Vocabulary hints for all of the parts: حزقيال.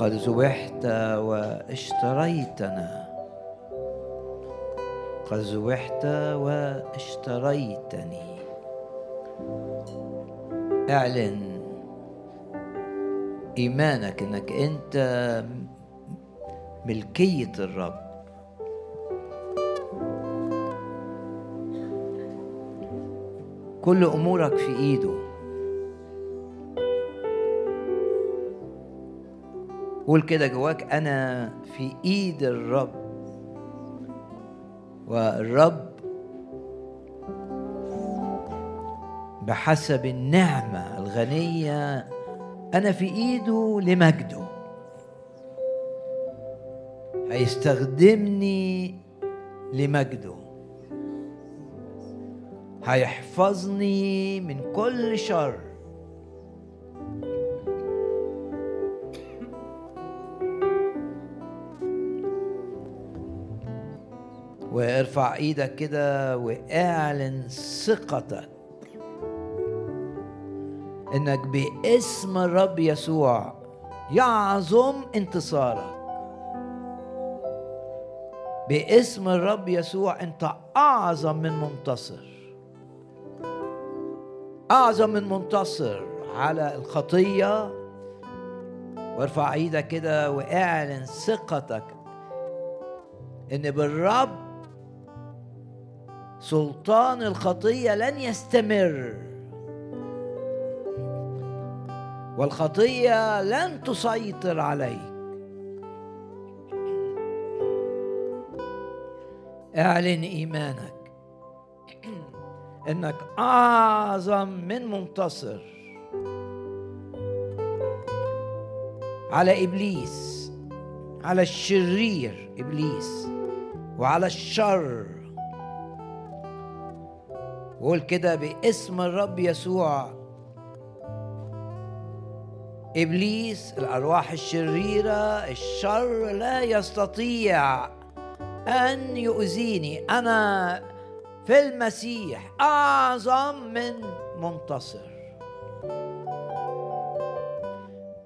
وقد ذبحت واشتريتنا، قد ذبحت واشتريتني. اعلن ايمانك انك انت ملكية الرب. كل امورك في ايده. قول كده جواك، انا في ايد الرب والرب بحسب النعمة الغنية انا في ايده لمجده، هيستخدمني لمجده، هيحفظني من كل شر. وارفع ايدك كده واعلن ثقتك انك باسم الرب يسوع يعظم انتصارك. باسم الرب يسوع انت اعظم من منتصر، أعظم من منتصر على الخطية. وارفع ايدك كده واعلن ثقتك إن بالرب سلطان الخطية لن يستمر، والخطية لن تسيطر عليك. اعلن إيمانك إنك أعظم من منتصر على إبليس، على الشرير إبليس وعلى الشر. وقول كده باسم الرب يسوع، إبليس، الأرواح الشريرة، الشر لا يستطيع أن يؤذيني. أنا في المسيح أعظم من منتصر.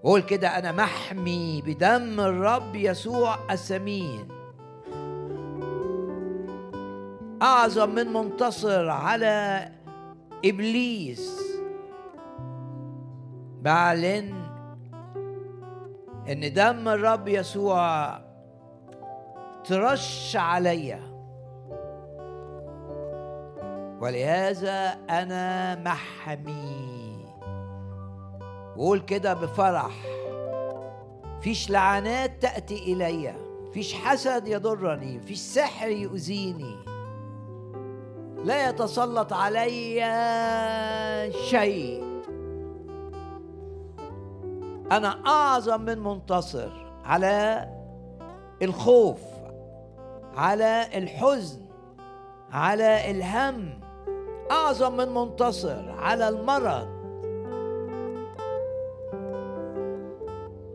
قول كده، أنا محمي بدم الرب يسوع الثمين. أعظم من منتصر على إبليس. بعلن إن دم الرب يسوع ترش عليا، ولهذا أنا محمي. وقول كده بفرح، فيش لعنات تأتي إلي، فيش حسد يضرني، فيش سحر يؤذيني، لا يتسلط علي شيء. أنا أعظم من منتصر على الخوف، على الحزن، على الهم. أعظم من منتصر على المرض.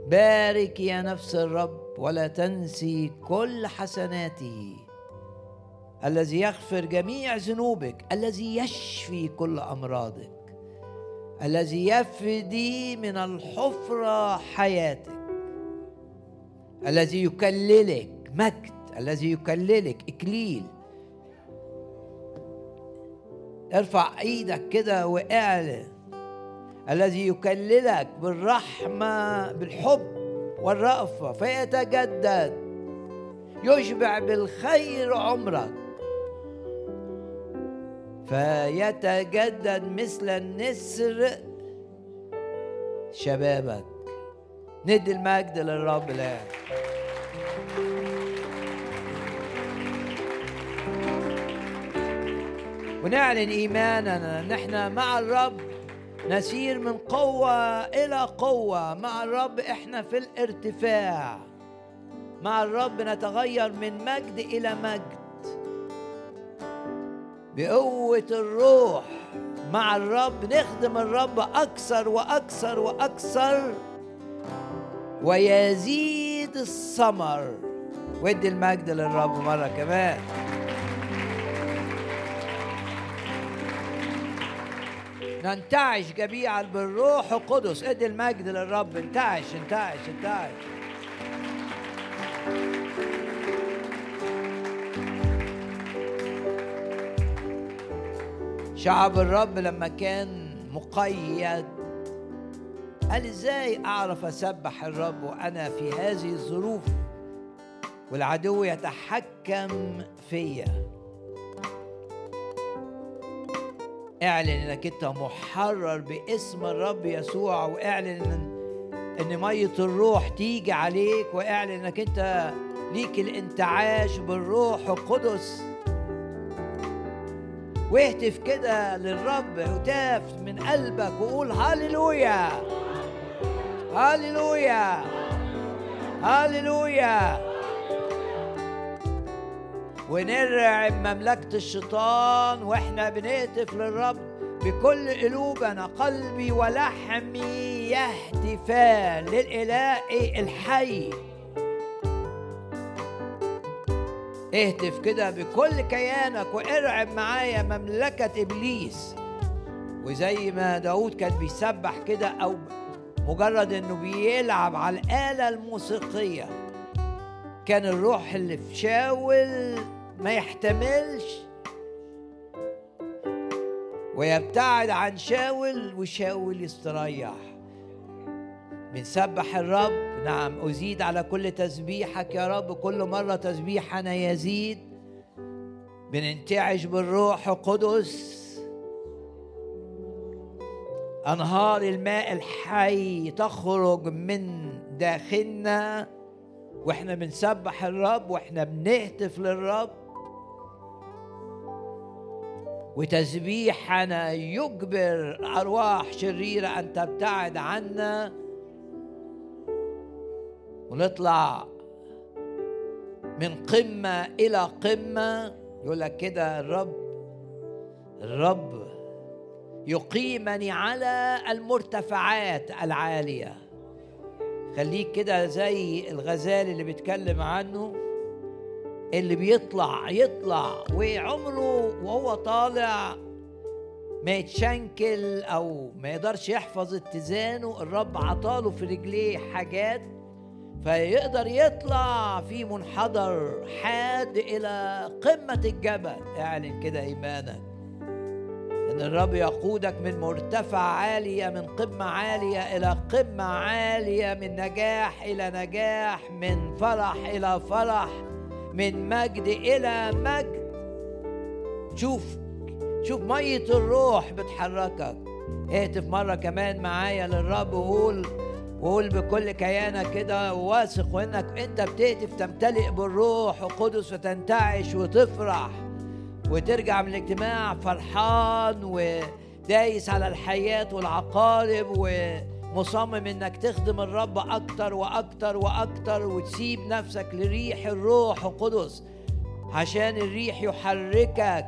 بارك يا نفس الرب ولا تنسي كل حسناته، الذي يغفر جميع ذنوبك، الذي يشفي كل أمراضك، الذي يفدي من الحفرة حياتك، الذي يكللك مجد، الذي يكللك إكليل. ارفع ايدك كده واعلن، الذي يكللك بالرحمة، بالحب والرأفة فيتجدد، يشبع بالخير عمرك، فيتجدد مثل النسر شبابك. ندي المجد للرب الآن. ونعلن إيماننا نحن مع الرب نسير من قوة إلى قوة. مع الرب إحنا في الارتفاع، مع الرب نتغير من مجد إلى مجد بقوة الروح. مع الرب نخدم الرب أكثر وأكثر وأكثر، ويزيد الثمر. وادي المجد للرب مرة كمان. ننتعش جميعا بالروح القدس. ادي المجد للرب. انتعش انتعش انتعش. شعب الرب لما كان مقيد قال ازاي اعرف اسبح الرب وانا في هذه الظروف والعدو يتحكم فيا؟ اعلن انك انت محرر باسم الرب يسوع، واعلن ان ميه الروح تيجي عليك، واعلن انك انت ليك الانتعاش بالروح القدس، واهتف كده للرب، هتاف من قلبك وقول هاليلويا هاليلويا هاليلويا، ونرعب مملكة الشيطان واحنا بنهتف للرب بكل قلوبنا. قلبي ولحمي يهتفان للإله الحي. اهتف كده بكل كيانك وارعب معايا مملكة إبليس. وزي ما داود كان بيسبح كده أو مجرد أنه بيلعب على الآلة الموسيقية، كان الروح اللي في شاول ما يحتملش ويبتعد عن شاول، وشاول يستريح. بنسبح الرب. نعم، أزيد على كل تسبيحك يا رب، كل مرة تسبيحنا يزيد، بننتعش بالروح القدس، أنهار الماء الحي تخرج من داخلنا وإحنا بنسبح الرب وإحنا بنهتف للرب، وتسبيحنا يجبر أرواح شريرة أن تبتعد عنا، ونطلع من قمة إلى قمة. يقولك كده الرب يقيمني على المرتفعات العالية. خليك كده زي الغزال اللي بيتكلم عنه، اللي بيطلع يطلع وعمره وهو طالع ما يتشنكل أو ما يقدرش يحفظ اتزانه، الرب عطاله في رجليه حاجات فيقدر يطلع في منحدر حاد إلى قمة الجبل. اعلن كده إيمانك إن الرب يقودك من مرتفع عالية، من قمة عالية إلى قمة عالية، من نجاح إلى نجاح، من فرح إلى فرح، من مجد إلى مجد. شوف مية الروح بتحركك. اهتف مرة كمان معايا للرب وقول بكل كيانك كده، واثق وانك انت بتهتف تمتلئ بالروح القدس وتنتعش وتفرح، وترجع من الاجتماع فرحان ودايس على الحياة والعقارب، ومصمم انك تخدم الرب اكتر واكتر واكتر، وتسيب نفسك لريح الروح القدس عشان الريح يحركك،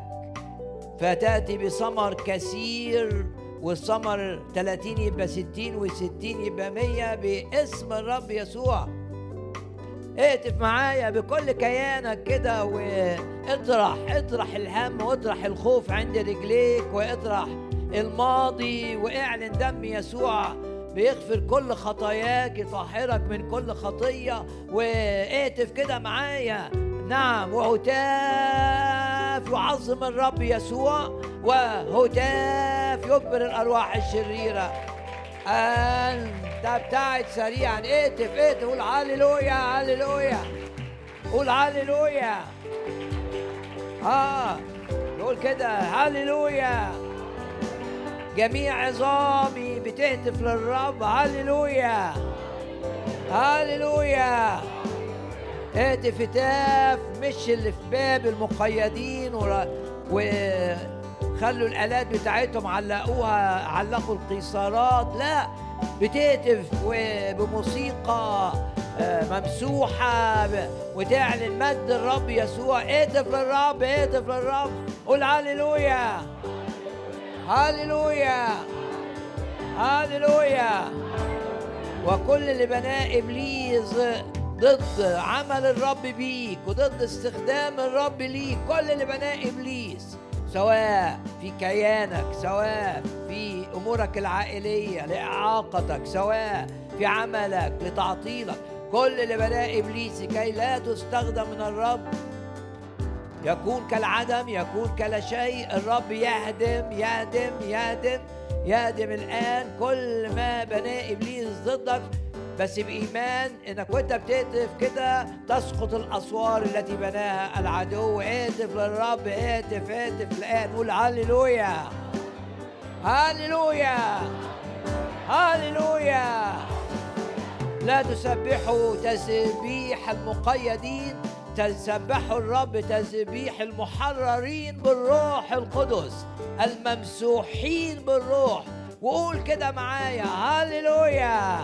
فتأتي بثمر كثير، والثمر 30 يبقى 60 و60 يبقى 100 باسم الرب يسوع. اهتف معايا بكل كيانك كده، واطرح الهم، واطرح الخوف عند رجليك، واطرح الماضي، واعلن دم يسوع بيغفر كل خطاياك، يطهرك من كل خطية. واهتف كده معايا، نعم، وهتاف يعظم الرب يسوع، وهتاف يجبر الأرواح الشريرة أن تبتعد سريعا. اهتف قول هاليلويا هاليلويا، قول هاليلويا، قول كده هاليلويا. جميع عظامي بتهتف للرب هاليلويا هاليلويا. اهتف هتاف مش اللي في باب المقيدين خلوا الآلات بتاعتهم علقوا القيصرات، لا، بتهتف بموسيقى ممسوحة وتعلن مجد الرب يسوع. اهتف للرب، اهتف للرب، قول هاليلويا هاليلويا هاليلويا. وكل اللي بناه إبليس ضد عمل الرب بيك وضد استخدام الرب ليك، كل اللي بناه إبليس سواء في كيانك، سواء في أمورك العائلية لإعاقتك، سواء في عملك لتعطيلك، كل اللي بلاقي إبليس كي لا تستخدم من الرب، يكون كالعدم، يكون كلا شيء. الرب يهدم يهدم يهدم يهدم الآن كل ما بناه إبليس ضدك، بس بإيمان إنك وأنت بتهتف كده تسقط الأسوار التي بناها العدو. اهتف للرب، اهتف اهتف الآن، قول هللويا هللويا هللويا. لا تسبحوا تسبيح المقيدين، تسبحوا الرب تسبيح المحررين بالروح القدس، الممسوحين بالروح. وقول كده معايا هللويا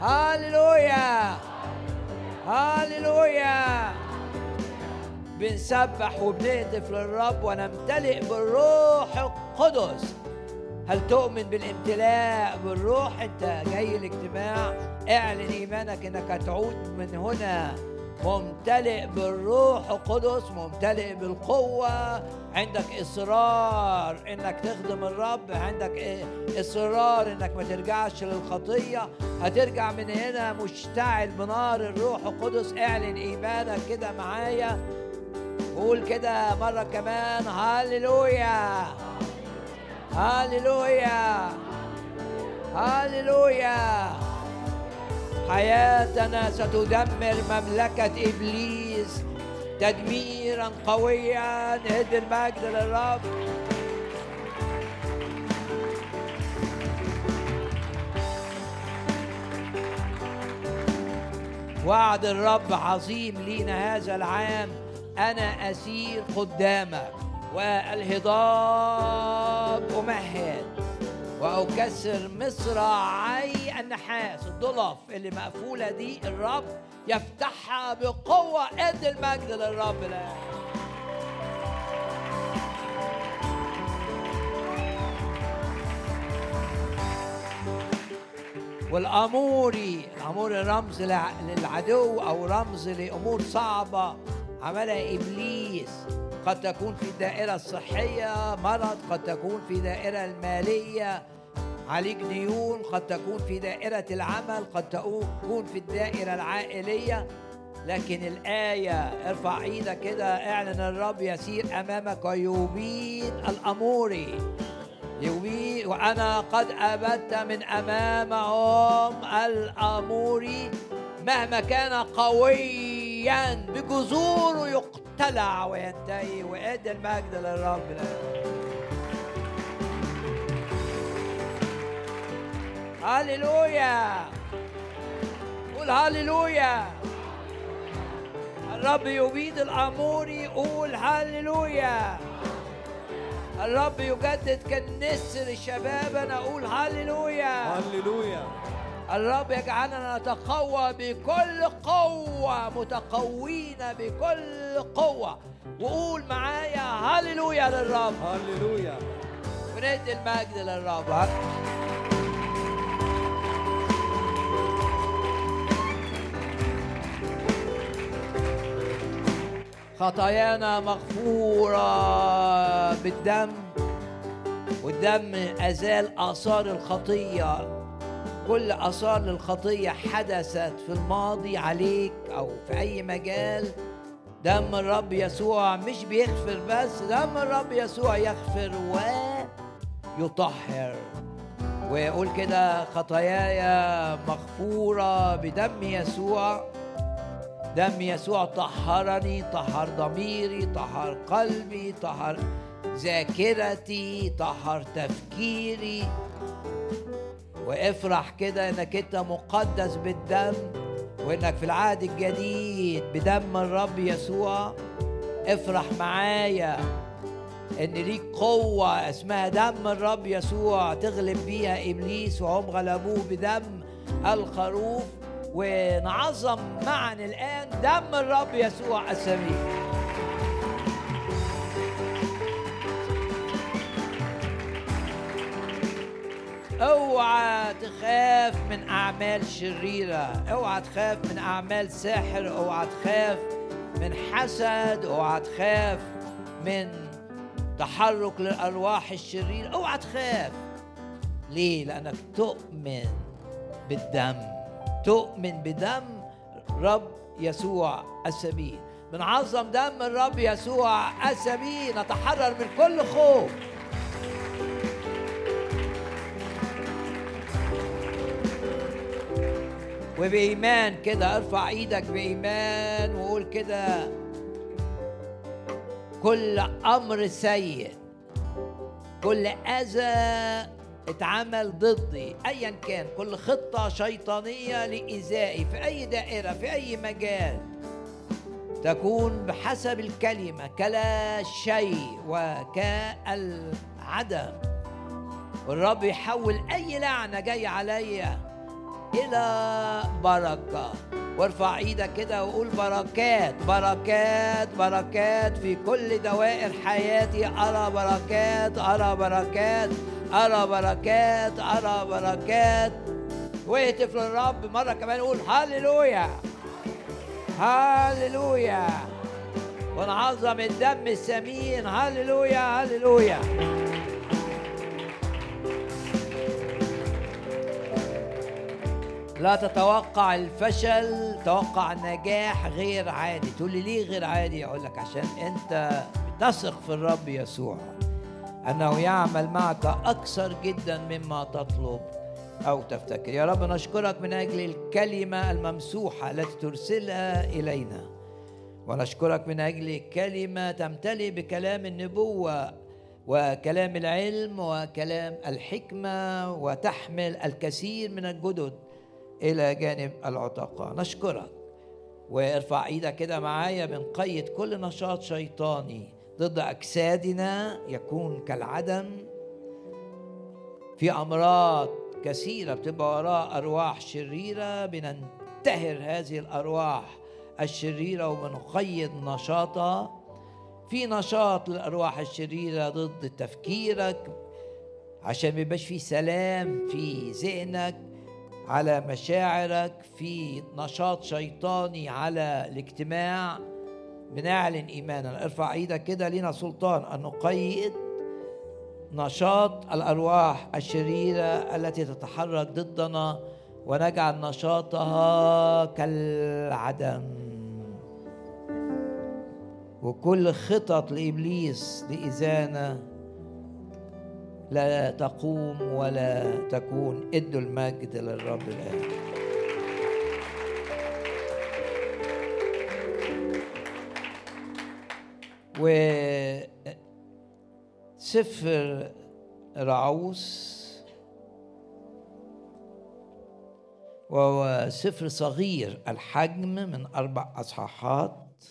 هللويا هللويا. بنسبح وبنهتف للرب ونمتلئ بالروح القدس. هل تؤمن بالامتلاء بالروح؟ انت جاي الاجتماع، اعلن ايمانك انك هتعود من هنا ممتلئ بالروح القدس، ممتلئ بالقوة. عندك إصرار إنك تخدم الرب، عندك إصرار إنك ما ترجعش للخطية، هترجع من هنا مشتعل بنار الروح القدس. اعلن إيمانك كده معايا، قول كده مرة كمان هاليلويا هاليلويا هاليلويا. حياتنا ستدمر مملكة إبليس تدميراً قوياً. هد المجد للرب. وعد الرب عظيم لينا هذا العام، أنا أسير قدامك والهضاب أمهد وأكسر مصراعي النحاس. الضلف اللي مقفولة دي الرب يفتحها بقوة. قد المجد للرب. لا والأموري، الأمور رمز للعدو أو رمز لأمور صعبة عملها إبليس. قد تكون في الدائرة الصحية مرض، قد تكون في دائرة المالية عليك ديون، قد تكون في دائرة العمل، قد تكون في الدائرة العائلية. لكن الآية ارفع ايدك كده، اعلن الرب يسير أمامك ويبين الأموري يبين، وأنا قد أبدت من أمامهم الأموري مهما كان قويا بجذوره يقتل تلع وينتهي. وادي المجد للرب. هللويا، قول هللويا. الرب يبيد الأموري، قول هللويا. الرب يجدد كالنسر شبابنا، قول هللويا هللويا. الرب يجعلنا نتقوى بكل قوة، متقوين بكل قوة. وقول معايا هللويا للرب هللويا. وندي المجد للرب. خطايانا مغفورة بالدم، والدم أزال آثار الخطية. كل آثار للخطية حدثت في الماضي عليك أو في أي مجال، دم الرب يسوع مش بيغفر بس، دم الرب يسوع يغفر ويطهر. ويقول كده خطاياي مغفورة بدم يسوع. دم يسوع طهرني، طهر ضميري، طهر قلبي، طهر ذاكرتي، طهر تفكيري. وافرح كده انك انت مقدس بالدم، وانك في العهد الجديد بدم الرب يسوع. افرح معايا ان ليك قوة اسمها دم الرب يسوع تغلب بيها ابليس، وهم غلبوه بدم الخروف. ونعظم معا الان دم الرب يسوع السمين. اوعى تخاف من اعمال شريره، اوعى تخاف من اعمال ساحر، اوعى تخاف من حسد، اوعى تخاف من تحرك للارواح الشريره، اوعى تخاف. ليه؟ لانك تؤمن بالدم، تؤمن بدم رب يسوع السبيل. بنعظم دم الرب يسوع السبيل، نتحرر من كل خوف. وبإيمان كده ارفع ايدك بإيمان وقول كده: كل أمر سيء، كل أذى اتعمل ضدي أيا كان، كل خطة شيطانية لإيذائي في أي دائرة في أي مجال، تكون بحسب الكلمة كلا شيء وكالعدم. والرب يحول أي لعنة جاي عليا إلى بركة. وارفع ايدك كده وقول: بركات بركات بركات في كل دوائر حياتي، أرى بركات أرى بركات أرى بركات أرى بركات. واهتف للرب مرة كمان، قول هاليلويا هاليلويا، ونعظم الدم الثمين. هاليلويا هاليلويا. لا تتوقع الفشل، توقع النجاح غير عادي. تقول لي ليه غير عادي؟ أقول لك عشان أنت بتثق في الرب يسوع أنه يعمل معك أكثر جدا مما تطلب أو تفتكر. يا رب نشكرك من أجل الكلمة الممسوحة التي ترسلها إلينا، ونشكرك من أجل كلمة تمتلئ بكلام النبوة وكلام العلم وكلام الحكمة، وتحمل الكثير من الجدد إلى جانب العتاقة. نشكرك. وارفع ايدك كده معايا، بنقيد كل نشاط شيطاني ضد أجسادنا يكون كالعدم. في أمراض كثيرة بتبقى وراء أرواح شريرة، بننتهر هذه الأرواح الشريرة وبنقيد نشاطها. في نشاط للأرواح الشريرة ضد تفكيرك، عشان ميبقاش في سلام في ذهنك، على مشاعرك. في نشاط شيطاني على الاجتماع. بنعلن إيمانا. ارفع ايدك كده، لينا سلطان أن نقيد نشاط الأرواح الشريرة التي تتحرك ضدنا ونجعل نشاطها كالعدم. وكل خطط لإبليس لإذانا لا تقوم ولا تكون. ادوا المجد للرب الآن. وسفر رعوس، وهو سفر صغير الحجم من 4 أصحاحات،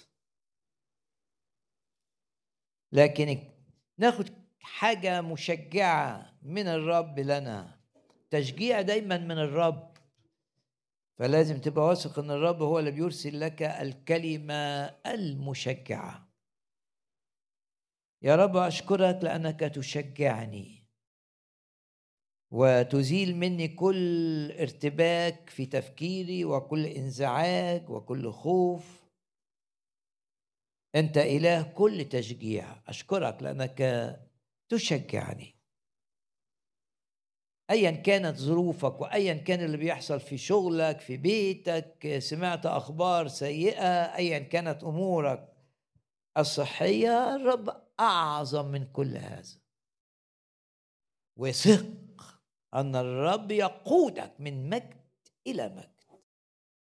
لكن ناخد حاجة مشجعة من الرب لنا. تشجيع دايما من الرب، فلازم تبقى واثق ان الرب هو اللي بيرسل لك الكلمة المشجعة. يا رب أشكرك لأنك تشجعني وتزيل مني كل ارتباك في تفكيري وكل انزعاج وكل خوف. أنت إله كل تشجيع. أشكرك لأنك تشجعني أيا كانت ظروفك وأيا كان اللي بيحصل في شغلك في بيتك. سمعت أخبار سيئة أيا كانت أمورك الصحية. الرب أعظم من كل هذا، وثق أن الرب يقودك من مجد إلى مجد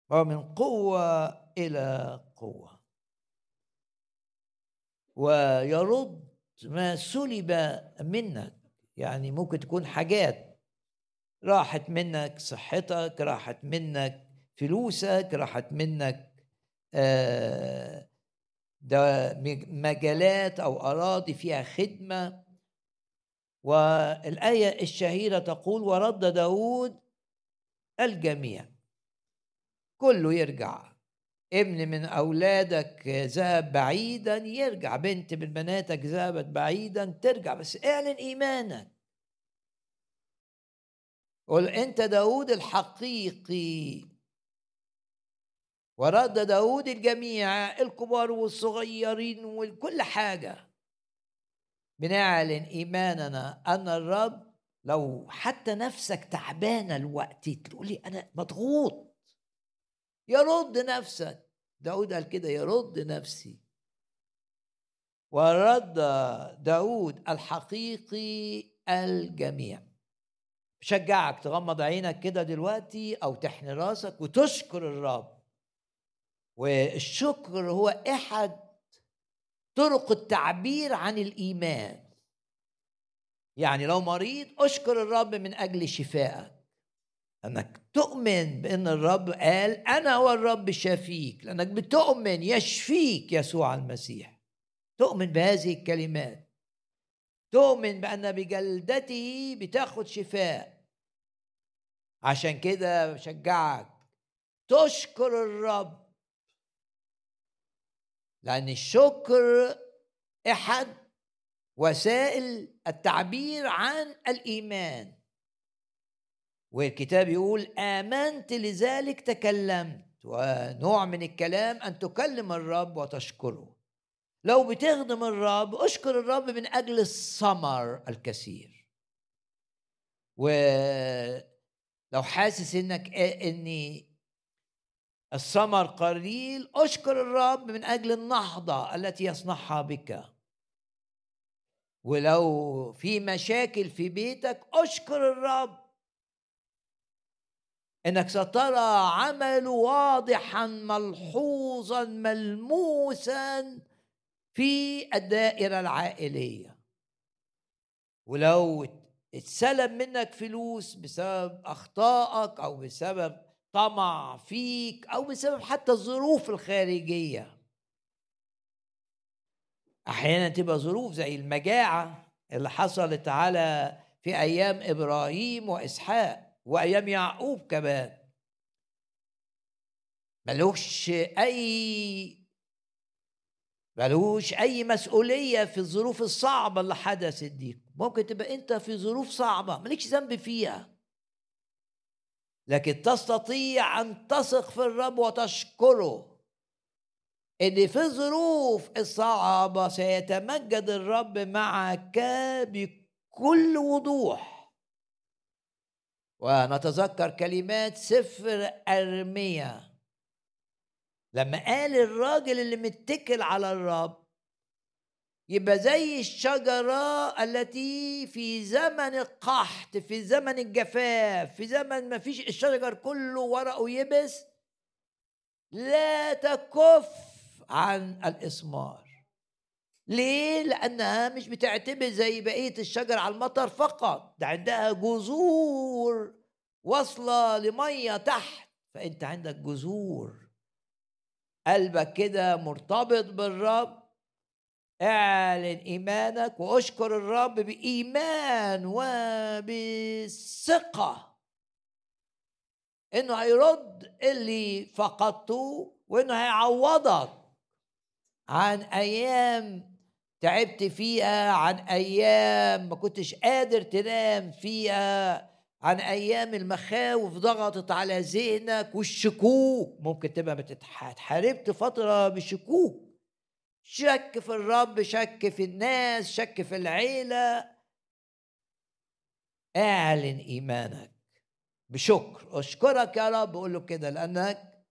ومن قوة إلى قوة، ويرد ما سلب منك. يعني ممكن تكون حاجات راحت منك، صحتك راحت منك، فلوسك راحت منك، ده مجالات أو أراضي فيها خدمة. والآية الشهيرة تقول: ورد داود الجميع كله يرجع. ابن من أولادك ذهب بعيدا يرجع، بنت من بناتك ذهبت بعيدا ترجع. بس اعلن إيمانك، قل أنت داود الحقيقي. ورد داود الجميع، الكبار والصغيرين وكل حاجة. بنعلن إيماننا أن الرب، لو حتى نفسك تعبانة الوقت تقولي أنا مضغوط يرد نفسك. داود قال كده يرد نفسي. ورد داود الحقيقي الجميع. بشجعك تغمض عينك كده دلوقتي أو تحني راسك وتشكر الرب. والشكر هو أحد طرق التعبير عن الإيمان. يعني لو مريض أشكر الرب من أجل شفائك، أنك تؤمن بأن الرب قال أنا هو الرب شافيك، لأنك بتؤمن يشفيك يسوع المسيح. تؤمن بهذه الكلمات، تؤمن بأن بجلدته بتاخد شفاء. عشان كده بشجعك تشكر الرب، لأن الشكر أحد وسائل التعبير عن الإيمان. والكتاب يقول آمنت لذلك تكلمت، ونوع من الكلام أن تكلم الرب وتشكره. لو بتخدم الرب أشكر الرب من أجل الثمر الكثير. ولو حاسس إنك إني الثمر قليل، أشكر الرب من أجل النهضة التي يصنعها بك. ولو في مشاكل في بيتك، أشكر الرب إنك سترى عمله واضحا ملحوظا ملموسا في الدائرة العائلية. ولو اتسلب منك فلوس بسبب أخطائك أو بسبب طمع فيك أو بسبب حتى الظروف الخارجية، أحيانا تبقى ظروف زي المجاعة اللي حصلت في أيام إبراهيم وإسحاق وأيام يعقوب كمان، ملوش أي مسؤولية في الظروف الصعبة اللي حدثت دي. ممكن تبقى أنت في ظروف صعبة مالكش ذنب فيها، لكن تستطيع أن تثق في الرب وتشكره إن في الظروف الصعبة سيتمجد الرب معك بكل وضوح. ونتذكر كلمات سفر أرميا لما قال الراجل اللي متكل على الرب يبقى زي الشجرة التي في زمن القحط، في زمن الجفاف، في زمن ما فيش الشجر كله ورقه يبس، لا تكف عن الإثمار. ليه؟ لأنها مش بتعتمد زي بقية الشجر على المطر فقط، ده عندها جذور واصلة لمية تحت. فأنت عندك جذور، قلبك كده مرتبط بالرب. اعلن إيمانك واشكر الرب بإيمان وبثقة إنه هيرد اللي فقدته، وإنه هيعوضك عن أيام تعبت فيها، عن أيام ما كنتش قادر تنام فيها، عن أيام المخاوف ضغطت على ذهنك والشكوك. ممكن تبقى اتحاربت فترة بشكوك، شك في الرب، شك في الناس، شك في العيلة. أعلن إيمانك بشكر. أشكرك يا رب، قوله كده، لأنك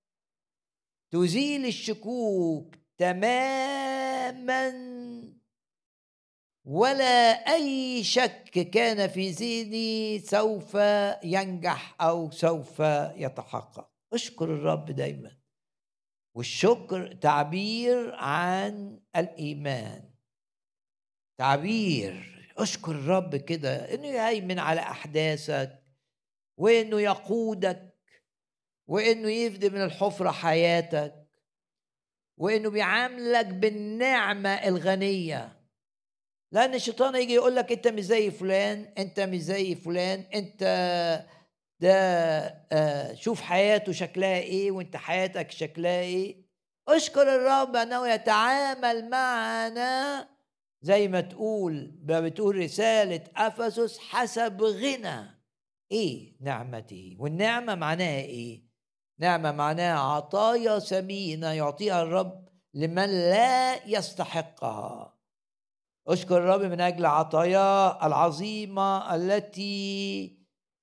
تزيل الشكوك تماماً، ولا أي شك كان في ذهني سوف ينجح أو سوف يتحقق. اشكر الرب دايما. والشكر تعبير عن الإيمان، تعبير. اشكر الرب كده إنه يهيمن على أحداثك، وإنه يقودك، وإنه يفدي من الحفرة حياتك، وإنه بيعاملك بالنعمة الغنية. لأن الشيطان يجي يقول لك أنت مش زي فلان، أنت مش زي فلان، أنت ده شوف حياته شكلها إيه وأنت حياتك شكلها إيه. أشكر الرب أنه يتعامل معنا زي ما تقول، بتقول رسالة أفسس، حسب غنى إيه نعمته. والنعمة معناها إيه؟ نعمة معناها عطايا ثمينة يعطيها الرب لمن لا يستحقها. أشكر الرب من أجل عطاياه العظيمة التي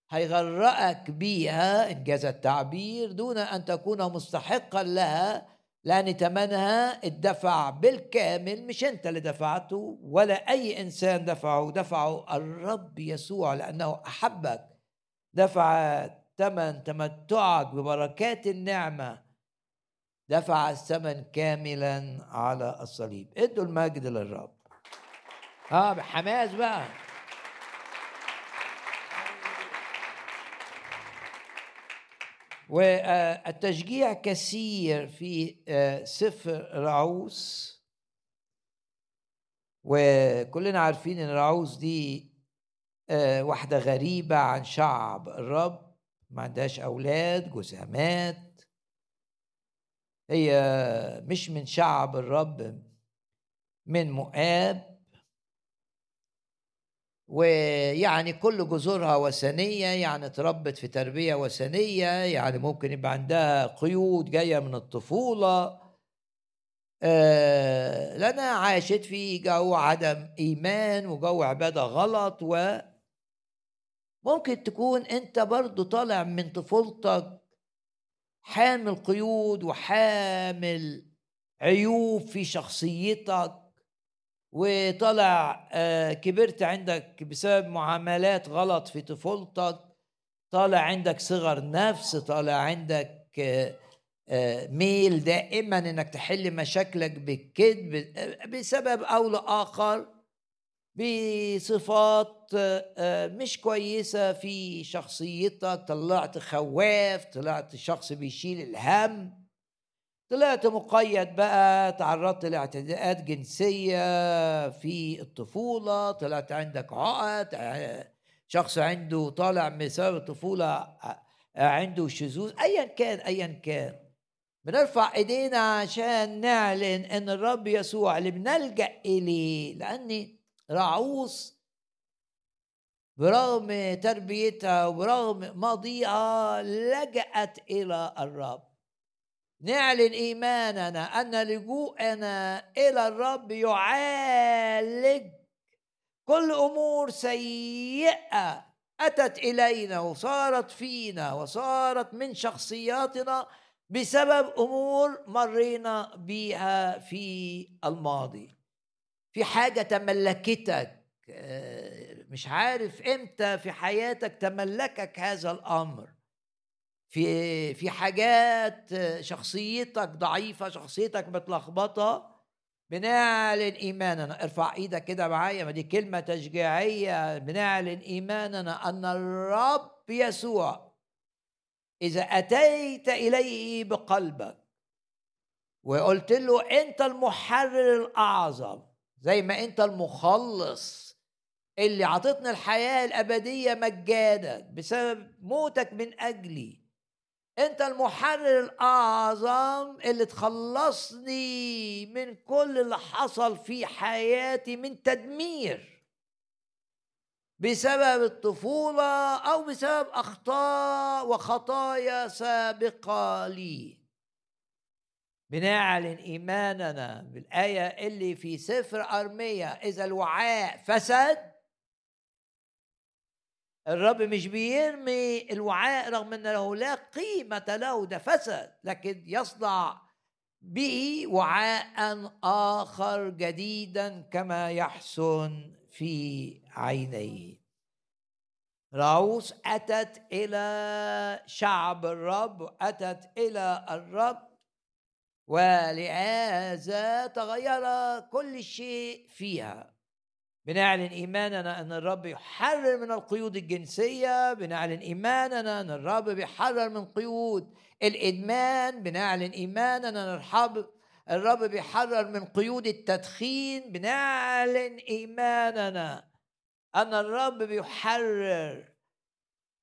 هيغرقك بيها إن جاز التعبير دون أن تكون مستحقا لها، لأن تمنها الدفع بالكامل، مش أنت اللي دفعته ولا أي إنسان دفعه، دفعه الرب يسوع لأنه أحبك، دفع ثمن تمتعك ببركات النعمة، دفع الثمن كاملا على الصليب. ادوا المجد للرب بحماس بقى. والتشجيع كثير في سفر رعوس، وكلنا عارفين ان رعوس دي واحدة غريبة عن شعب الرب، ما عندهاش أولاد، جوزها مات، هي مش من شعب الرب، من مؤاب، ويعني كل جذورها وثنية، يعني اتربت في تربية وثنية، يعني ممكن يبقى عندها قيود جاية من الطفولة، لأنها عاشت في جو عدم إيمان وجو عبادة غلط. وممكن تكون أنت برضو طالع من طفولتك حامل قيود وحامل عيوب في شخصيتك، وطالع كبرت عندك بسبب معاملات غلط في طفولتك، طالع عندك صغر نفس، طالع عندك ميل دائما انك تحل مشاكلك بالكذب بسبب او لاخر، بصفات مش كويسة في شخصيتك، طلعت خواف، طلعت شخص بيشيل الهم، طلعت مقيد بقى، تعرضت لاعتداءات جنسية في الطفولة، طلعت عندك عقد، شخص عنده طالع بسبب الطفولة عنده شذوذ، أيا كان أيا كان. بنرفع إيدينا عشان نعلن إن الرب يسوع اللي بنلجأ إليه، لأن رعوس برغم تربيتها وبرغم ماضيها لجأت إلى الرب. نعلن إيماننا أن لجوءنا إلى الرب يعالج كل أمور سيئة أتت إلينا وصارت فينا وصارت من شخصياتنا بسبب أمور مرينا بيها في الماضي، في حاجة تملكتك مش عارف إمتى في حياتك تملكك هذا الأمر، في حاجات شخصيتك ضعيفة، شخصيتك متلخبطة. بنعلن إيماننا، ارفع إيدك كده معايا، ما دي كلمة تشجيعية. بنعلن إيماننا أن الرب يسوع إذا أتيت إليه بقلبك وقلت له أنت المحرر الأعظم، زي ما أنت المخلص اللي عطتني الحياة الأبدية مجانا بسبب موتك من أجلي، أنت المحرر الأعظم اللي تخلصني من كل اللي حصل في حياتي من تدمير بسبب الطفولة أو بسبب أخطاء وخطايا سابقة لي. بنعلن إيماننا بالآية اللي في سفر أرميا، إذا الوعاء فسد، الرب مش بيرمي الوعاء رغم أنه لا قيمة له، ده فسد، لكن يصنع به وعاء آخر جديدا كما يحسن في عينيه. رعوس أتت إلى شعب الرب، أتت إلى الرب، ولهذا تغير كل شيء فيها. بنعلن إيماننا أن الرب يحرر من القيود الجنسية، بنعلن إيماننا أن الرب بيحرر من قيود الإدمان، بنعلن إيماننا أن الرب بيحرر من قيود التدخين، بنعلن إيماننا أن الرب بيحرر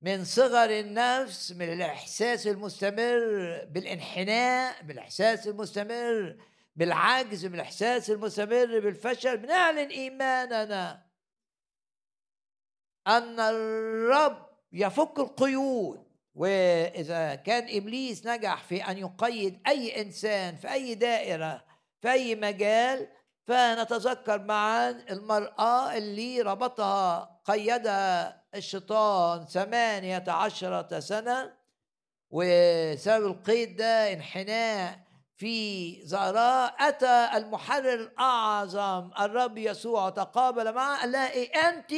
من صغر النفس، من الإحساس المستمر بالانحناء، بالإحساس المستمر بالعجز، من الإحساس المستمر بالفشل. بنعلن إيماننا أن الرب يفك القيود، وإذا كان إبليس نجح في أن يقيد أي إنسان في أي دائرة في أي مجال، فنتذكر معا المرأة اللي ربطها قيدها الشيطان 18 سنة، وسبب القيد ده انحناء في زهراء. أتى المحرر الأعظم الرب يسوع تقابل معه، قال لها إيه أنت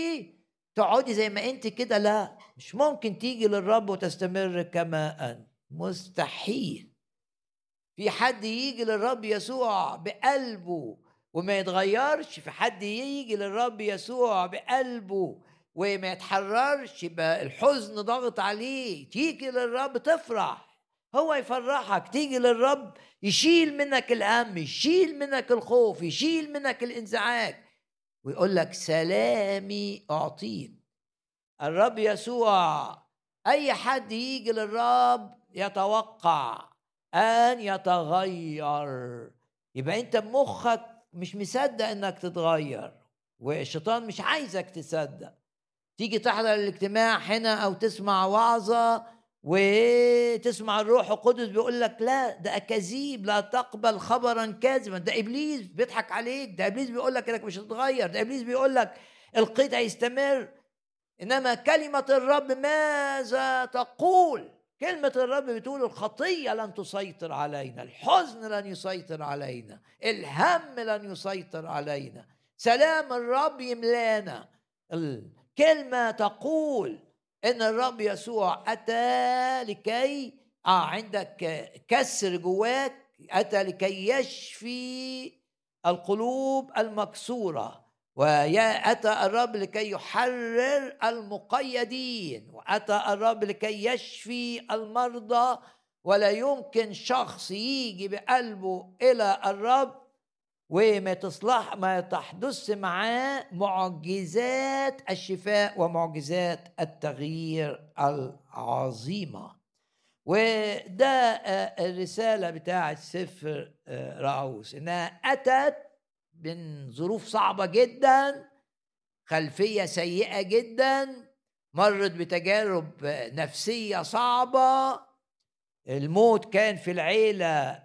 تقعدي زي ما أنت كده؟ لا، مش ممكن تيجي للرب وتستمر كما أنت، مستحيل. في حد يجي للرب يسوع بقلبه وما يتغيرش، في حد يجي للرب يسوع بقلبه وما يتحررش، يبقى الحزن ضغط عليه. تيجي للرب تفرح، هو يفرحك. تيجي للرب يشيل منك الهم، يشيل منك الخوف، يشيل منك الانزعاج، ويقول لك سلامي أعطيك. الرب يسوع أي حد يجي للرب يتوقع أن يتغير. يبقى أنت بمخك مش مصدق أنك تتغير، والشيطان مش عايزك تصدق. تيجي تحضر الاجتماع هنا أو تسمع وعظة وتسمع الروح القدس بيقول لك لا ده اكاذيب، لا تقبل خبرا كاذبا، ده ابليس بيضحك عليك، ده ابليس بيقول لك انك مش هتتغير، ده ابليس بيقول لك القيد هيستمر. انما كلمه الرب ماذا تقول؟ كلمه الرب بتقول الخطيه لن تسيطر علينا، الحزن لن يسيطر علينا، الهم لن يسيطر علينا، سلام الرب يملانا. الكلمه تقول إن الرب يسوع أتى لكي عندك كسر جواك، أتى لكي يشفي القلوب المكسورة، وأتى الرب لكي يحرر المقيدين، وأتى الرب لكي يشفي المرضى. ولا يمكن شخص يجي بقلبه إلى الرب وما تحدث معاه معجزات الشفاء ومعجزات التغيير العظيمة. وده الرسالة بتاعة سفر رعوس، إنها أتت من ظروف صعبة جدا، خلفية سيئة جدا، مرت بتجارب نفسية صعبة، الموت كان في العيلة،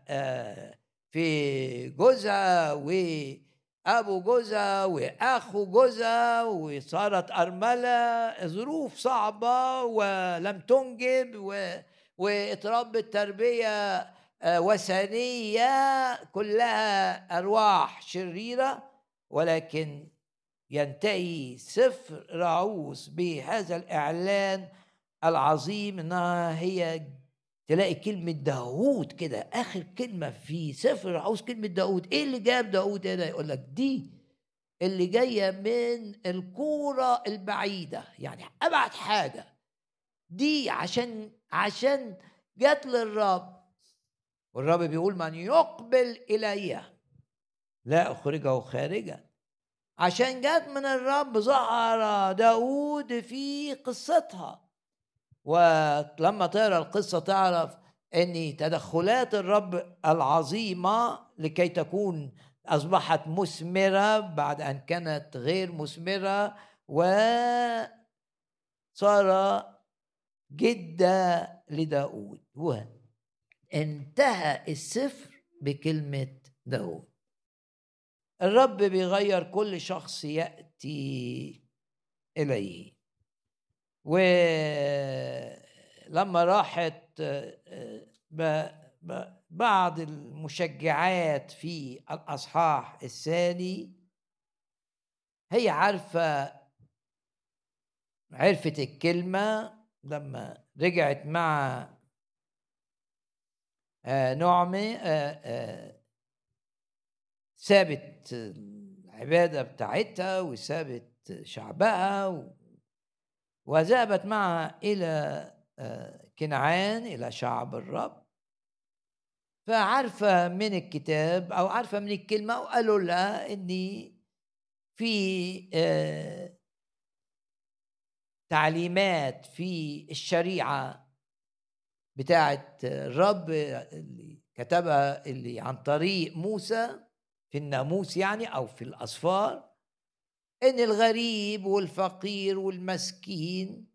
في جوزها وأبو جوزها وأخو جوزها، وصارت أرملة، ظروف صعبة ولم تنجب، واتربت تربية وثنية كلها أرواح شريرة. ولكن ينتهي سفر رعوس بهذا الإعلان العظيم أنها هي، تلاقي كلمة داود كده آخر كلمة في سفر رعوس، كلمة داود. إيه اللي جاب داود هنا؟ يقول لك دي اللي جاية من الكورة البعيدة، يعني أبعد حاجة دي، عشان جت للرب. والرب بيقول من يقبل إلي لا أخرجه خارجا. عشان جت من الرب ظهر داود في قصتها، ولما تقرأ القصة تعرف أن تدخلات الرب العظيمة لكي تكون أصبحت مثمرة بعد أن كانت غير مثمرة، وصار جدة لداود. وانتهى السفر بكلمة داود. الرب بيغير كل شخص يأتي إليه. ولما راحت بعض المشجعات في الأصحاح الثاني، هي عرفت الكلمة لما رجعت مع نعمة، سابت العبادة بتاعتها وسابت شعبها وذهبت معها إلى كنعان، إلى شعب الرب. فعرفة من الكتاب أو عرفة من الكلمة، وقالوا لها إني في تعليمات في الشريعة بتاعة الرب اللي كتبها، اللي عن طريق موسى في الناموس يعني، أو في الأسفار، إن الغريب والفقير والمسكين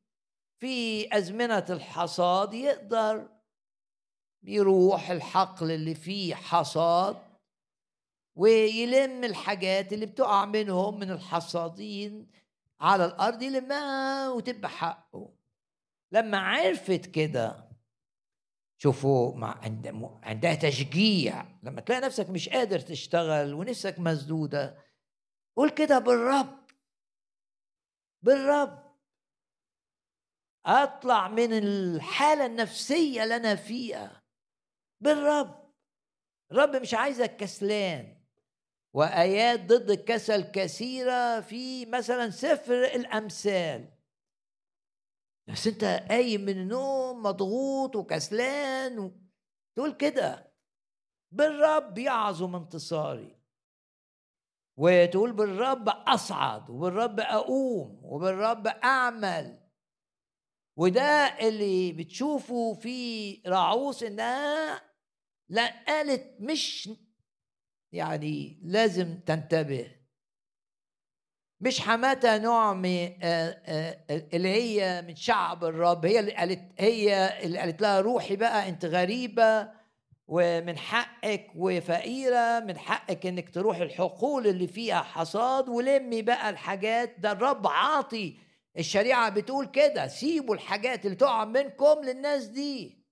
في أزمنة الحصاد يقدر يروح الحقل اللي فيه حصاد ويلم الحاجات اللي بتقع منهم من الحصادين على الارض يلمها وتبقى حقه. لما عرفت كده، شوفوا عندها تشجيع. لما تلاقي نفسك مش قادر تشتغل ونفسك مسدوده، قول كده بالرب بالرب، اطلع من الحاله النفسيه اللي انا فيها بالرب. الرب مش عايزك كسلان. وايات ضد الكسل كثيره في مثلا سفر الامثال. بس انت قايم من النوم مضغوط وكسلان تقول كده بالرب يعظم انتصاري، وتقول بالرب اصعد، وبالرب اقوم، وبالرب اعمل. وده اللي بتشوفه في راعوث، انها لا قالت مش يعني لازم تنتبه، مش حماتة نعمي اللي هي من شعب الرب هي اللي قالت لها روحي بقى انت غريبة ومن حقك وفقيرة، من حقك انك تروح الحقول اللي فيها حصاد ولمي بقى الحاجات. ده الرب عاطي، الشريعة بتقول كده، سيبوا الحاجات اللي تقع منكم للناس دي،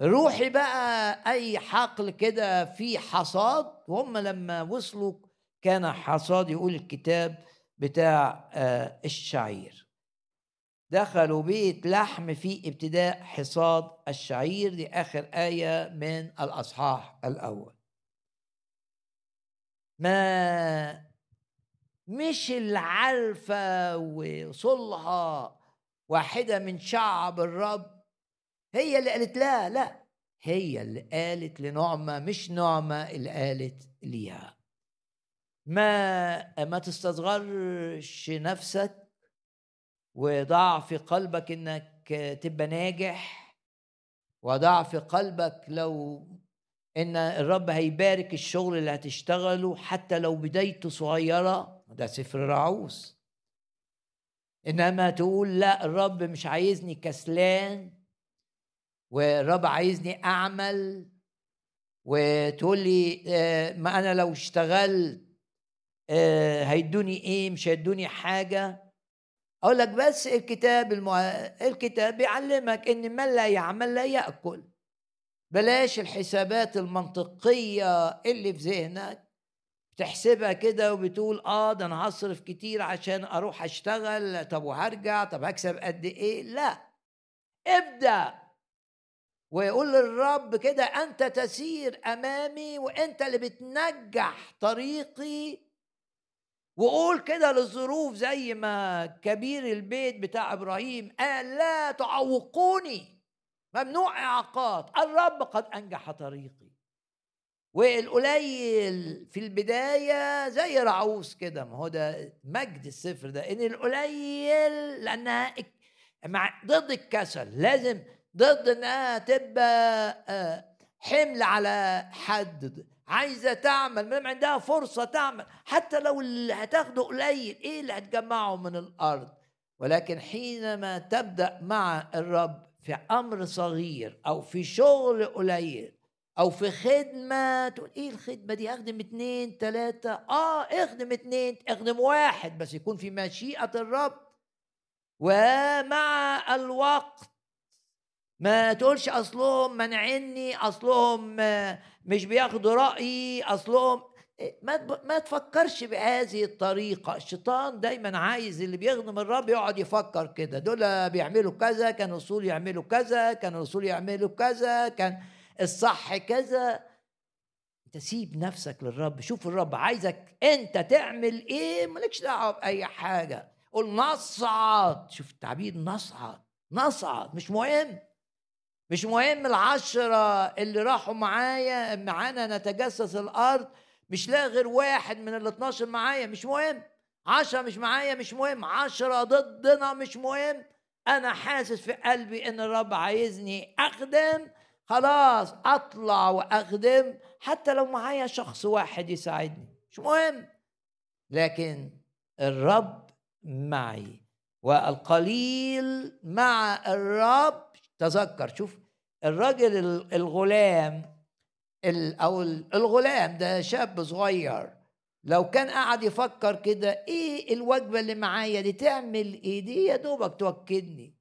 روحي بقى اي حقل كده في حصاد. وهم لما وصلوا كان حصاد، يقول الكتاب بتاع الشعير، دخلوا بيت لحم في ابتداء حصاد الشعير. دي اخر آية من الاصحاح الاول. ما مش العرفة وصلها واحدة من شعب الرب هي اللي قالت لها، لا هي اللي قالت لنعمة، مش نعمة اللي قالت ليها. ما تستصغرش نفسك وضع في قلبك انك تبقى ناجح، وضع في قلبك لو ان الرب هيبارك الشغل اللي هتشتغله حتى لو بدايته صغيرة. ده سفر راعوث. انما تقول لا، الرب مش عايزني كسلان، والرب عايزني أعمل. وتقول لي ما أنا لو اشتغلت هيدوني إيه؟ مش هيدوني حاجة. أقول لك بس الكتاب بيعلمك إن من لا يعمل لا يأكل. بلاش الحسابات المنطقية اللي في ذهنك بتحسبها كده وبتقول ده أنا هصرف كتير عشان أروح أشتغل، طب وهرجع، طب هكسب قد إيه؟ لا، ابدأ ويقول للرب كده أنت تسير أمامي وأنت اللي بتنجح طريقي. وقول كده للظروف زي ما كبير البيت بتاع إبراهيم قال لا تعوقوني، ممنوع إعاقات، الرب قد أنجح طريقي. والقليل في البداية زي راعوث كده، ما هو ده مجد السفر ده، إن القليل لأنها ضد الكسل، لازم ضد انها تبقى حمل على حد، عايزه تعمل ما عندها فرصه تعمل، حتى لو اللي هتاخده قليل، ايه اللي هتجمعه من الارض. ولكن حينما تبدا مع الرب في امر صغير او في شغل قليل او في خدمه، تقول ايه الخدمه دي؟ اخدم 2 3، اخدم 2، اخدم 1، بس يكون في مشيئه الرب. ومع الوقت ما تقولش اصلهم منعني، اصلهم مش بياخدوا رايي، اصلهم ما تفكرش بهذه الطريقه. الشيطان دايما عايز اللي بيخدم الرب يقعد يفكر كده، دول بيعملوا كذا، كان الرسول يعملوا كذا، كان الرسول يعملوا كذا، كان الصح كذا. انت سيب نفسك للرب، شوف الرب عايزك انت تعمل ايه، مالكش دعوه باي حاجه. قول نصعد، شوف التعبير، نصعد، مش مهم 10 اللي راحوا معانا نتجسس الارض، مش لاقي غير 1 من 12 معايا، مش مهم. 10 مش معايا، مش مهم. 10 ضدنا، مش مهم. انا حاسس في قلبي ان الرب عايزني اخدم، خلاص اطلع واخدم، حتى لو معايا شخص واحد يساعدني، مش مهم، لكن الرب معي. والقليل مع الرب. تذكر، شوف الرجل الغلام، او الغلام ده شاب صغير لو كان قاعد يفكر كده ايه الوجبه اللي معايا دي تعمل ايه، دي يا دوبك توكدني.